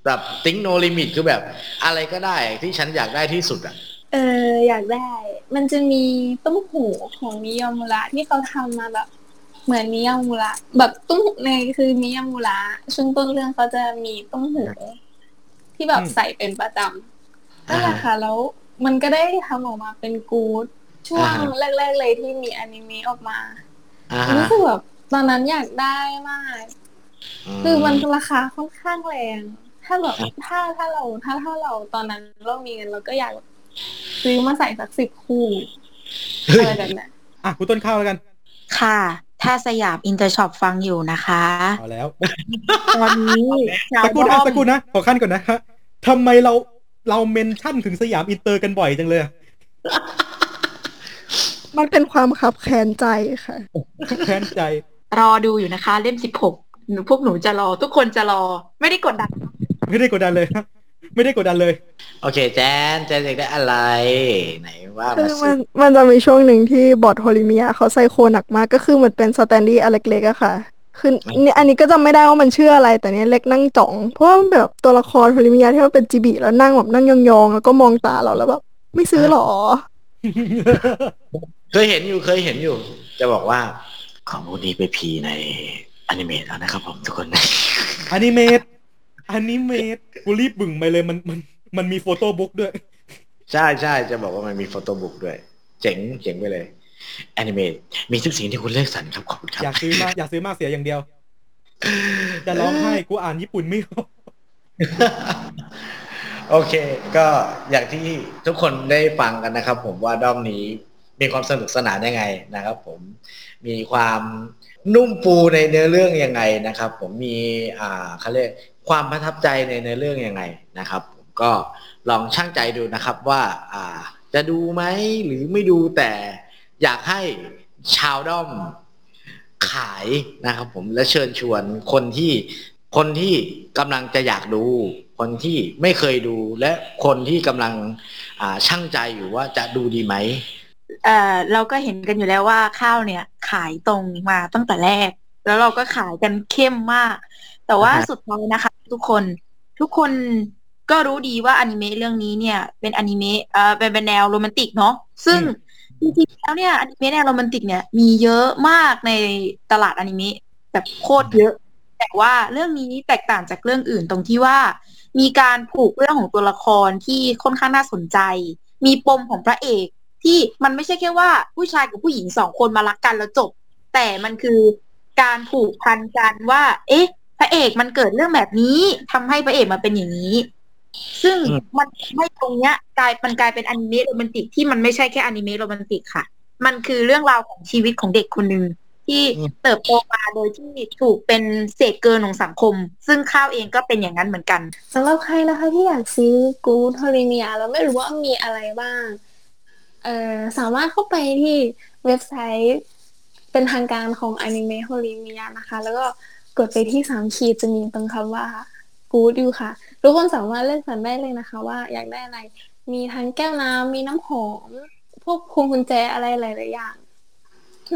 แบบติ้งโนลิมิตคือแบบอะไรก็ได้ที่ฉันอยากได้ที่สุดอ่ะเอออยากได้มันจะมีตุ้มหูของมิยามูระที่เขาทำมาแบบเหมือนมิยามูระแบบตุ้มในคือมิยามูระช่วงต้นเรื่องเขาจะมีตุ้มหูที่แบบใส่เป็นประจำนั่นแหละค่ะแล้วมันก็ได้ทำออกมาเป็นกู๊ดช่วงแรกๆเลยที่มีอนิเมะออกมารู้สึกแบบตอนนั้นอยากได้มากคือมันราคาค่อนข้างแรงถ้าแบบถ้าถ้าเราถ้าถ้าเราตอนนั้นเรามีเงินเราก็อยากซื้อมาใส่สักสิบคู่อะไรแบบนั้นอ่ะคุณต้นข้าวแล้วกันค่ะถ้าสยามอินเตอร์ช็อปฟังอยู่นะคะเอาแล้วตอนนี้สักกูนะสักกูนะขอขั้นก่อนนะฮะทำไมเราเราเมนชั่นถึงสยามอินเตอร์กันบ่อยจังเลยมันเป็นความคับแค้นใจค่ะแค้นใจรอดูอยู่นะคะเล่มสิบหกหนูพวกหนูจะรอทุกคนจะรอไม่ได้กดดันไม่ได้กดดันเลยไม่ได้กดดันเลยโอเคแจนแจนอยากได้อะไรไหนว่าคือมันมันจะมีช่วงหนึ่งที่บอทโฮลิเมียเขาไซโคหนักมากก็คือเหมือนเป็นสแตนดี้อะไรเล็กๆอะค่ะคือเนี่ยอันนี้ก็จำไม่ได้ว่ามันชื่ออะไรแต่เนี่ยเล็กนั่งจ่องเพราะแบบตัวละครโฮลิเมียที่มันเป็นจิบิแล้วนั่งแบบนั่งยองๆแล้วก็มองตาเราแล้วแบบไม่ซื้อหรอเคยเห็นอยู่เคยเห็นอยู่จะบอกว่าของพวกนี้ไปพีในอนิเมะแล้วนะครับผมทุกคนอนิเมะอนิเมะกูรีบบึ่งไปเลยมันมันมันมีโฟโต้บุ๊กด้วยใช่ใช่จะบอกว่ามันมีโฟโต้บุ๊กด้วยเจ๋งเจ๋งไปเลยอนิเมะมีทุกสิ่งที่คุณเลือกสรรครับขอบคุณครับอยากซื้อมากอยากซื้อมากเสียอย่างเดียวจะร้องไห้กูอ่านญี่ปุ่นไม่ออกโอเคก็อย่างที่ทุกคนได้ฟังกันนะครับผมว่าด้อมนี้มีความสนุกสนานยังไงนะครับผมมีความนุ่มปูในเนื้อเรื่องยังไงนะครับผมมีอ่าเขาเรียกความประทับใจในเนื้อเรื่องยังไงนะครับผมก็ลองชั่งใจดูนะครับว่าอ่าจะดูไหมหรือไม่ดูแต่อยากให้ชาวด้อมขายนะครับผมและเชิญชวนคนที่คนที่กำลังจะอยากดูคนที่ไม่เคยดูและคนที่กำลังอ่าชั่งใจอยู่ว่าจะดูดีไหมเอ่อเราก็เห็นกันอยู่แล้วว่าข้าวเนี่ยขายตรงมาตั้งแต่แรกแล้วเราก็ขายกันเข้มมากแต่ว่า uh-huh. สุดท้ายนะคะทุกคนทุกคนก็รู้ดีว่าอนิเมะเรื่องนี้เนี่ยเป็นอนิเมะเอ่อเป็นแนวโรแมนติกเนาะซึ่งจริงๆแล้วเนี่ยอนิเมะแนวโรแมนติกเนี่ยมีเยอะมากในตลาดอนิเมะแบบโคตรเยอะแต่ว่าเรื่องนี้แตกต่างจากเรื่องอื่นตรงที่ว่ามีการผูกเรื่องของตัวละครที่ค่อนข้างน่าสนใจมีปมของพระเอกที่มันไม่ใช่แค่ว่าผู้ชายกับผู้หญิงสองคนมารักกันแล้วจบแต่มันคือการผูกพันกันว่าเอ๊ะพระเอกมันเกิดเรื่องแบบนี้ทำให้พระเอกมาเป็นอย่างนี้ซึ่งมันไม่ตรงเนี้ยกลายมันกลายเป็นอนิเมะโรแมนติกที่มันไม่ใช่แค่อนิเมะโรแมนติกค่ะมันคือเรื่องราวของชีวิตของเด็กคนนึงที่เติบโตมาโดยที่ถูกเป็นเศษเกินของสังคมซึ่งข้าวเองก็เป็นอย่างนั้นเหมือนกันสำหรับใครนะคะที่อยากซื้อกู๊ดโฮลิเมียแล้วไม่รู้ว่ามีอะไรบ้างเอ่อสามารถเข้าไปที่เว็บไซต์เป็นทางการของ Anime Holimia นะคะแล้วก็กดไปที่สามขีดจะมีตรงคำว่า Good อยู่ค่ะทุกคนสามารถเลือกสรรได้เลยนะคะว่าอยากได้อะไรมีทั้งแก้วน้ำมีน้ำหอมพวกพวงกุญแจอะไรหลายๆอย่าง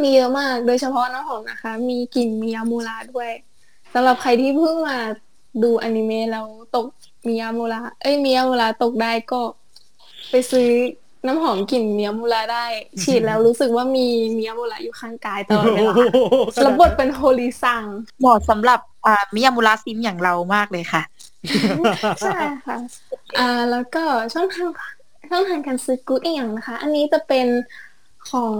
มีเยอะมากโดยเฉพาะน้ำหอมนะคะมีกลิ่นมิยามูระด้วยสำหรับใครที่เพิ่งมาดูอนิเมะแล้วตกมิยามูระเอ้ยมิยามูระตกได้ก็ไปซื้อน้ำหอมกลิ่นเมียมูระได้ฉีดแล้วรู้สึกว่ามีเมียมูระอยู่ข้างกายตลอดเวลาระบบเป็นโฮลิซังเหมาะสำหรับอ่าเมียมูระซิมอย่างเรามากเลยค่ะใช่ค่ะอ่าแล้วก็ช่องทาง ช่องทางการซื้อกู๊ดอีกอย่างนะคะอันนี้จะเป็นของ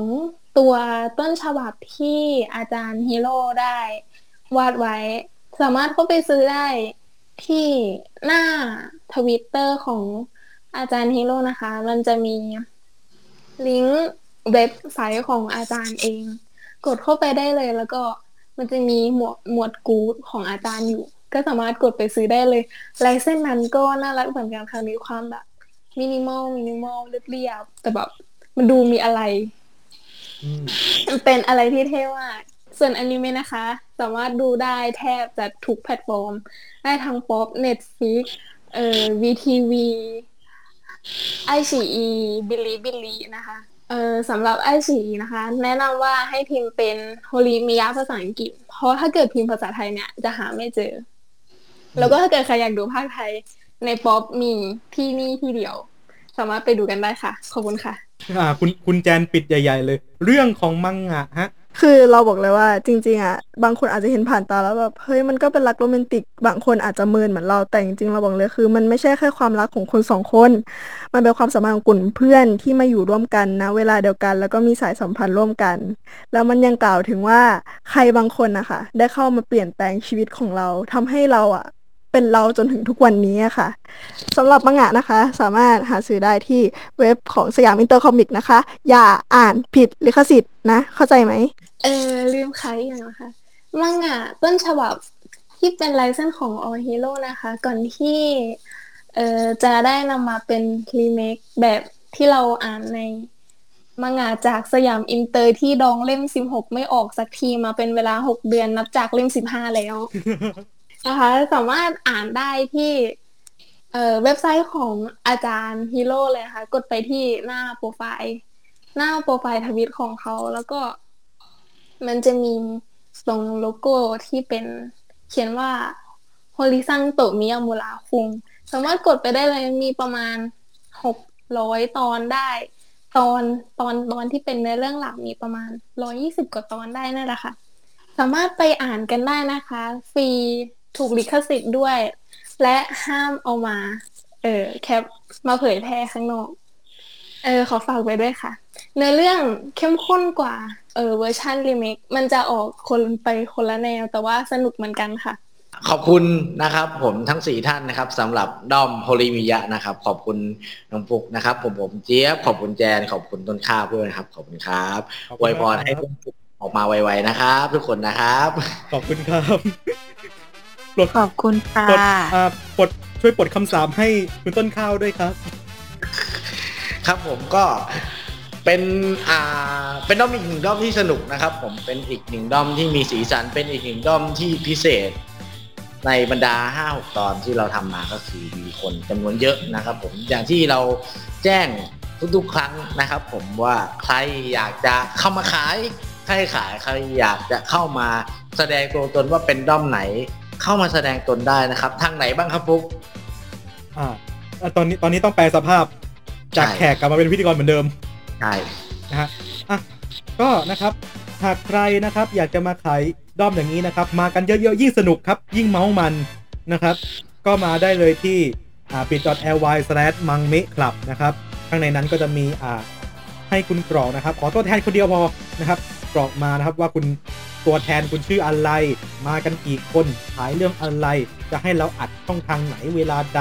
ตัวต้นฉบับที่อาจารย์ฮีโร่ได้วาดไว้สามารถเข้าไปซื้อได้ที่หน้า Twitter ของอาจารย์ฮีโร่นะคะมันจะมีลิงก์เว็บไซต์ของอาจารย์เองกดเข้าไปได้เลยแล้วก็มันจะมีหมวดหมวดกู๊ดของอาจารย์อยู่ก็สามารถกดไปซื้อได้เลยลายเส้นนั้นก็น่ารักเหมือนกันค่ะมีความแบบมินิมอลมินิมอลเรียบๆแต่แบบมันดูมีอะไรมันเป็นอะไรที่เท่มากส่วนอนิเมะนะคะสามารถดูได้แทบจะทุกแพลตฟอร์มได้ทั้ง Pop Netflix เอ่อ วี ที วี ไอ ซี อี Bilibili Bilibili นะคะเอ่อสำหรับไอฉีนะคะแนะนำว่าให้พิมพ์เป็นโฮริมิยะภาษาอังกฤษเพราะถ้าเกิดพิมพ์ภาษาไทยเนี่ยจะหาไม่เจอแล้วก็ถ้าเกิดใครอยากดูภาคไทยในป๊อปมีที่นี่ที่เดียวสามารถไปดูกันได้ค่ะขอบคุณค่ะอ่าคุณคุณแจนปิดใหญ่ๆเลยเรื่องของมังงะฮะคือเราบอกเลยว่าจริงๆอ่ะบางคนอาจจะเห็นผ่านตาแล้วแบบเฮ้ยมันก็เป็นรักโรแมนติกบางคนอาจจะเมินเหมือนเราแต่จริงๆเราบอกเลยคือมันไม่ใช่แค่ความรักของคนสองคนมันเป็นความสัมพันธ์ของกลุ่มเพื่อนที่มาอยู่ร่วมกันนะเวลาเดียวกันแล้วก็มีสายสัมพันธ์ร่วมกันแล้วมันยังกล่าวถึงว่าใครบางคนนะคะได้เข้ามาเปลี่ยนแปลงชีวิตของเราทำให้เราอ่ะเป็นเราจนถึงทุกวันนี้ค่ะสำหรับมังงะนะคะสามารถหาซื้อได้ที่เว็บของสยามอินเตอร์คอมิกนะคะอย่าอ่านผิดลิขสิทธิ์นะเข้าใจไหมเออลืมขายอย่างนะคะมังงะต้นฉบับที่เป็นลายเส้นของออฮีโร่นะคะก่อนที่เอ่อจะได้นำมาเป็นรีเมคแบบที่เราอ่านในมังงะจากสยามอินเตอร์ที่ดองเล่มสิบหกไม่ออกสักทีมาเป็นเวลาหกเดือนนับจากเล่มสิบห้าแล้ว นะคะสามารถอ่านได้ที่เอ่อเว็บไซต์ของอาจารย์ฮีโร่เลยนะคะกดไปที่หน้าโปรไฟล์หน้าโปรไฟล์ทวิตของเขาแล้วก็มันจะมีตรงโลโก้ที่เป็นเขียนว่าโฮริซังโตะมิยามุระคุงสามารถกดไปได้เลยมีประมาณหกร้อยตอนได้ตอนตอนตอนที่เป็นในเรื่องหลักมีประมาณหนึ่งร้อยยี่สิบกว่าตอนได้นั่นแหละค่ะสามารถไปอ่านกันได้นะคะฟรีถูกลิขสิทธิ์ด้วยและห้ามเอามาเออแคปมาเผยแพร่ข้างนอกเออขอฝากไว้ด้วยค่ะเนื้อเรื่องเข้มข้นกว่าเออเวอร์ชันรีเมคมันจะออกคนไปคนละแนวแต่ว่าสนุกเหมือนกันค่ะขอบคุณนะครับผมทั้งสี่ท่านนะครับสำหรับด้อมโฮริมิยะนะครับขอบคุณน้องพุกนะครับผมผมเจี๊ยบขอบคุณแจนขอบคุณต้นข้าวด้วยนะครับขอบคุณครับอวยพรให้ทุกออกมาไวๆนะครับทุกคนนะครับขอบคุณครับปลดขอบคุณค่ะปลดช่วยปลดคำสาปให้คุณต้นข้าวด้วยครับครับผมก็เป็นอ่าเป็นด้อมอีกหนึ่งด้อมที่สนุกนะครับผมเป็นอีกหนึ่งด้อมที่มีสีสันเป็นอีกหนึ่งด้อมที่พิเศษในบรรดา ห้าหก ตอนที่เราทำมาก็คือมีคนจำนวนเยอะนะครับผมอย่างที่เราแจ้งทุกๆครั้งนะครับผมว่าใครอยากจะเข้ามาขายใครขายใครอยากจะเข้ามาแสดงตัวตนว่าเป็นด้อมไหนเข้ามาแสดงตนได้นะครับทางไหนบ้างครับฟุ๊กอ่าตอนนี้ตอนนี้ต้องแปลสภาพจากแขกกลับมาเป็นพิธีกรเหมือนเดิมใช่นะฮะอ่ะก็นะครับหากใครนะครับอยากจะมาขายด้อมอย่างนี้นะครับมากันเยอะๆยิ่งสนุกครับยิ่งเมามันนะครับก็มาได้เลยที่อ่า บี ดอท แอล วาย สแลช มังเมะ คลับ นะครับข้างในนั้นก็จะมีอ่าให้คุณกรอกนะครับขอตัวแทนคนเดียวพอนะครับกรอกมานะครับว่าคุณตัวแทนคุณชื่ออะไรมากันกี่คนขายเรื่องอะไรจะให้เราอัดช่องทางไหนเวลาใด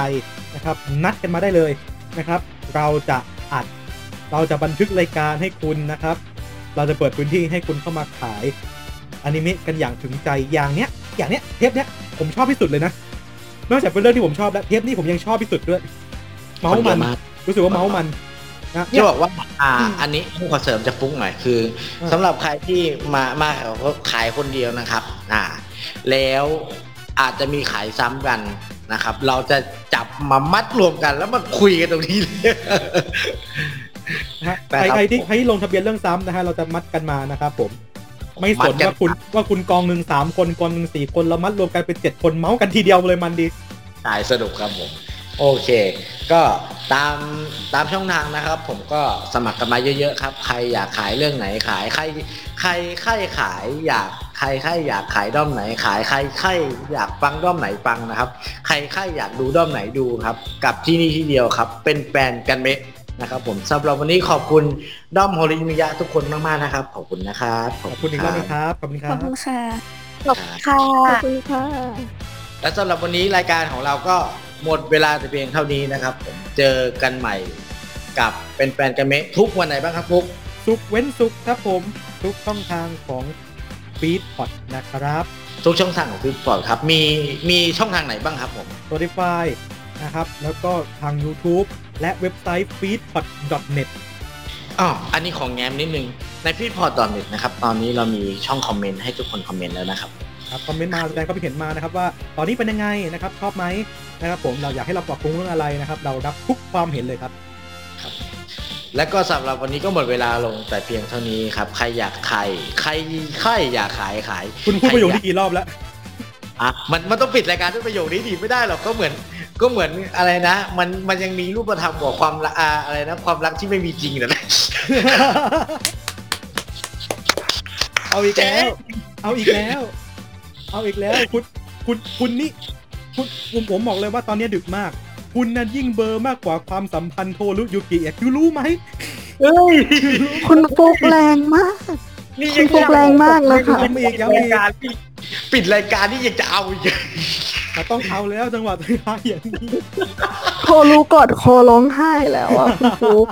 นะครับนัดกันมาได้เลยนะครับเราจะอัดเราจะบันทึกรายการให้คุณนะครับเราจะเปิดพื้นที่ให้คุณเข้ามาขายอนิเมะกันอย่างถึงใจอย่างเนี้ยอย่างเนี้ยเทปเนี้ยผมชอบที่สุดเลยนะนอกจากเป็นเรื่องที่ผมชอบแล้วเทปนี้ผมยังชอบที่สุดด้วยเมามันรู้สึกว่าเมามันจะบอกว่าอ่าอันนี้ผมขอเสริมจากฟุ๊กหน่อยคือสำหรับใครที่มามาขายคนเดียวนะครับอ่าแล้วอาจจะมีขายซ้ำกันนะครับเราจะจับมามัดรวมกันแล้วมาคุยกันตรงนี้เลยใครที่ใครลงทะเบียนเรื่องซ้ำนะฮะเราจะมัดกันมานะครับผมไม่สนว่าคุณว่าคุณกองหนึ่งสามคนกองหนึ่งสี่คนเรามัดรวมกันเป็นเจ็ดคนเมาส์กันทีเดียวเลยมันดีขายสนุกครับผมโอเคก็ตามตามช่องทางนะครับผมก็สมัครกันมาเยอะๆครับใครอยากขายเรื่องไหนขายใครใครใครขายอยากใครใครอยากขายด้อมไหนขายใครใครอยากฟังด้อมไหนฟังนะครับใครใครอยากดูด้อมไหนดูครับกับที่นี่ที่เดียวครับเป็นแฟนกันเมะ นะครับผมสำหรับวันนี้ขอบคุณด้อมโฮริมิยะทุกคนมากๆนะครับขอบคุณนะครับขอบคุณอีกรอบนะครับขอบคุณครับขอบคุณค่ะขอบคุณค่ะขอบคุณค่ะและสำหรับวันนี้รายการของเราก็หมดเวลาแต่เพียงเท่านี้นะครับผมเจอกันใหม่กับเป็นแฟนกันเมะทุกวันไหนบ้างครับฟุ๊กศุกร์เว้นศุกร์ครับผมทุกช่องทางของฟีดพอดนะครับทุกช่องทางของฟีดพอดครับมีมีช่องทางไหนบ้างครับผม Spotify นะครับแล้วก็ทาง YouTube และเว็บไซต์ ฟีดพอด ดอท เน็ต อ๋ออันนี้ของแง้มนิดนึงใน ฟีดพอด ดอท เน็ต นะครับตอนนี้เรามีช่องคอมเมนต์ให้ทุกคนคอมเมนต์แล้วนะครับครับคอมเมนต์มาแสดงความเห็นมานะครับว่าตอนนี้เป็นยังไงนะครับชอบไหมนะครับผมเราอยากให้เราปรับปรุงเรื่องอะไรนะครับเรารับทุกความเห็นเลยครับและก็สำหรับวันนี้ก็หมดเวลาลงแต่เพียงเท่านี้ครับใครอยากขายใครใครอยากขายขายคุณพูดประโยคนี้กี่รอบแล้วอ่ะมันมันต้องปิดรายการด้วยประโยคนี้ดีไม่ได้หรอกก็เหมือนก็เหมือนอะไรนะมันมันยังมีรูปธรรมกว่าความอะไรนะความรักที่ไม่มีจริงนะเอาอีกแล้วเอาอีกแล้วเอาอีกแล้วคุณคุณคุณนี่คุณผมผมบอกเลยว่าตอนนี้ดึกมากคุณนั้นยิ่งเบอร์มากกว่าความสัมพันธ์โทรุยุกิคิวรู้ไหมเอ้ยคุณฟุกแรงมากนี่ยังฟุกแรงมากเลยค่ะมีอีกยังมีการปิดรายการที่ยังจะเอาอยู่เราต้องเอาแล้วจังหวะที่มาอย่างนี้โทรุกอดคอร้องไห้แล้วอ่ะคุณฟุก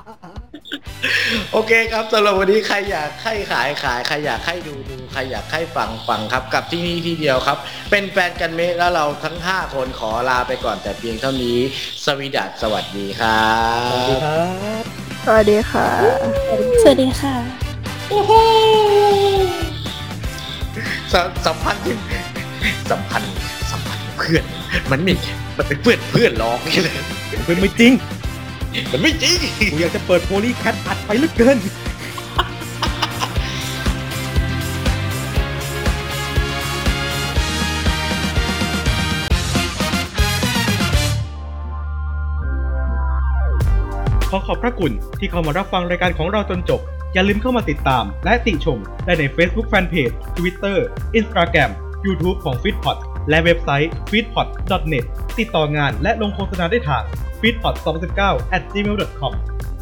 โอเคครับสำหรับวันนี้ใครอยากใครขายขายใครอยากใครดูดูใครอยากใครฟังฟังครับกับที่นี่ที่เดียวครับเป็นแฟนกันเมะแล้วเราทั้งห้าคนขอลาไปก่อนแต่เพียงเท่านี้สวีดัสสวัสดีครับสวัสดีครับสวัสดีค่ะสวัสดีค่ะโอ้โหสัมพันธ์สัมพันธ์สัมพันธ์เพื่อนมันไม่มันเป็นเพื่อนเพื่อนร้องกันเลยเป็นไม่จริงมันไม่จริงกูอยากจะเปิดโพลีแคทอัดไปเหลือเกินขอขอบพระคุณที่เข้ามารับฟังรายการของเราจนจบอย่าลืมเข้ามาติดตามและติชมได้ใน Facebook Fanpage Twitter Instagram YouTube ของ ฟีดพอด และเว็บไซต์ ฟีดพอด ดอท เน็ต ติดต่องานและลงโฆษณาได้ทางfeedpod สองพันสิบเก้า แอท จีเมล ดอท คอม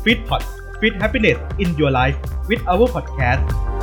feedpod feed happiness in your life with our podcast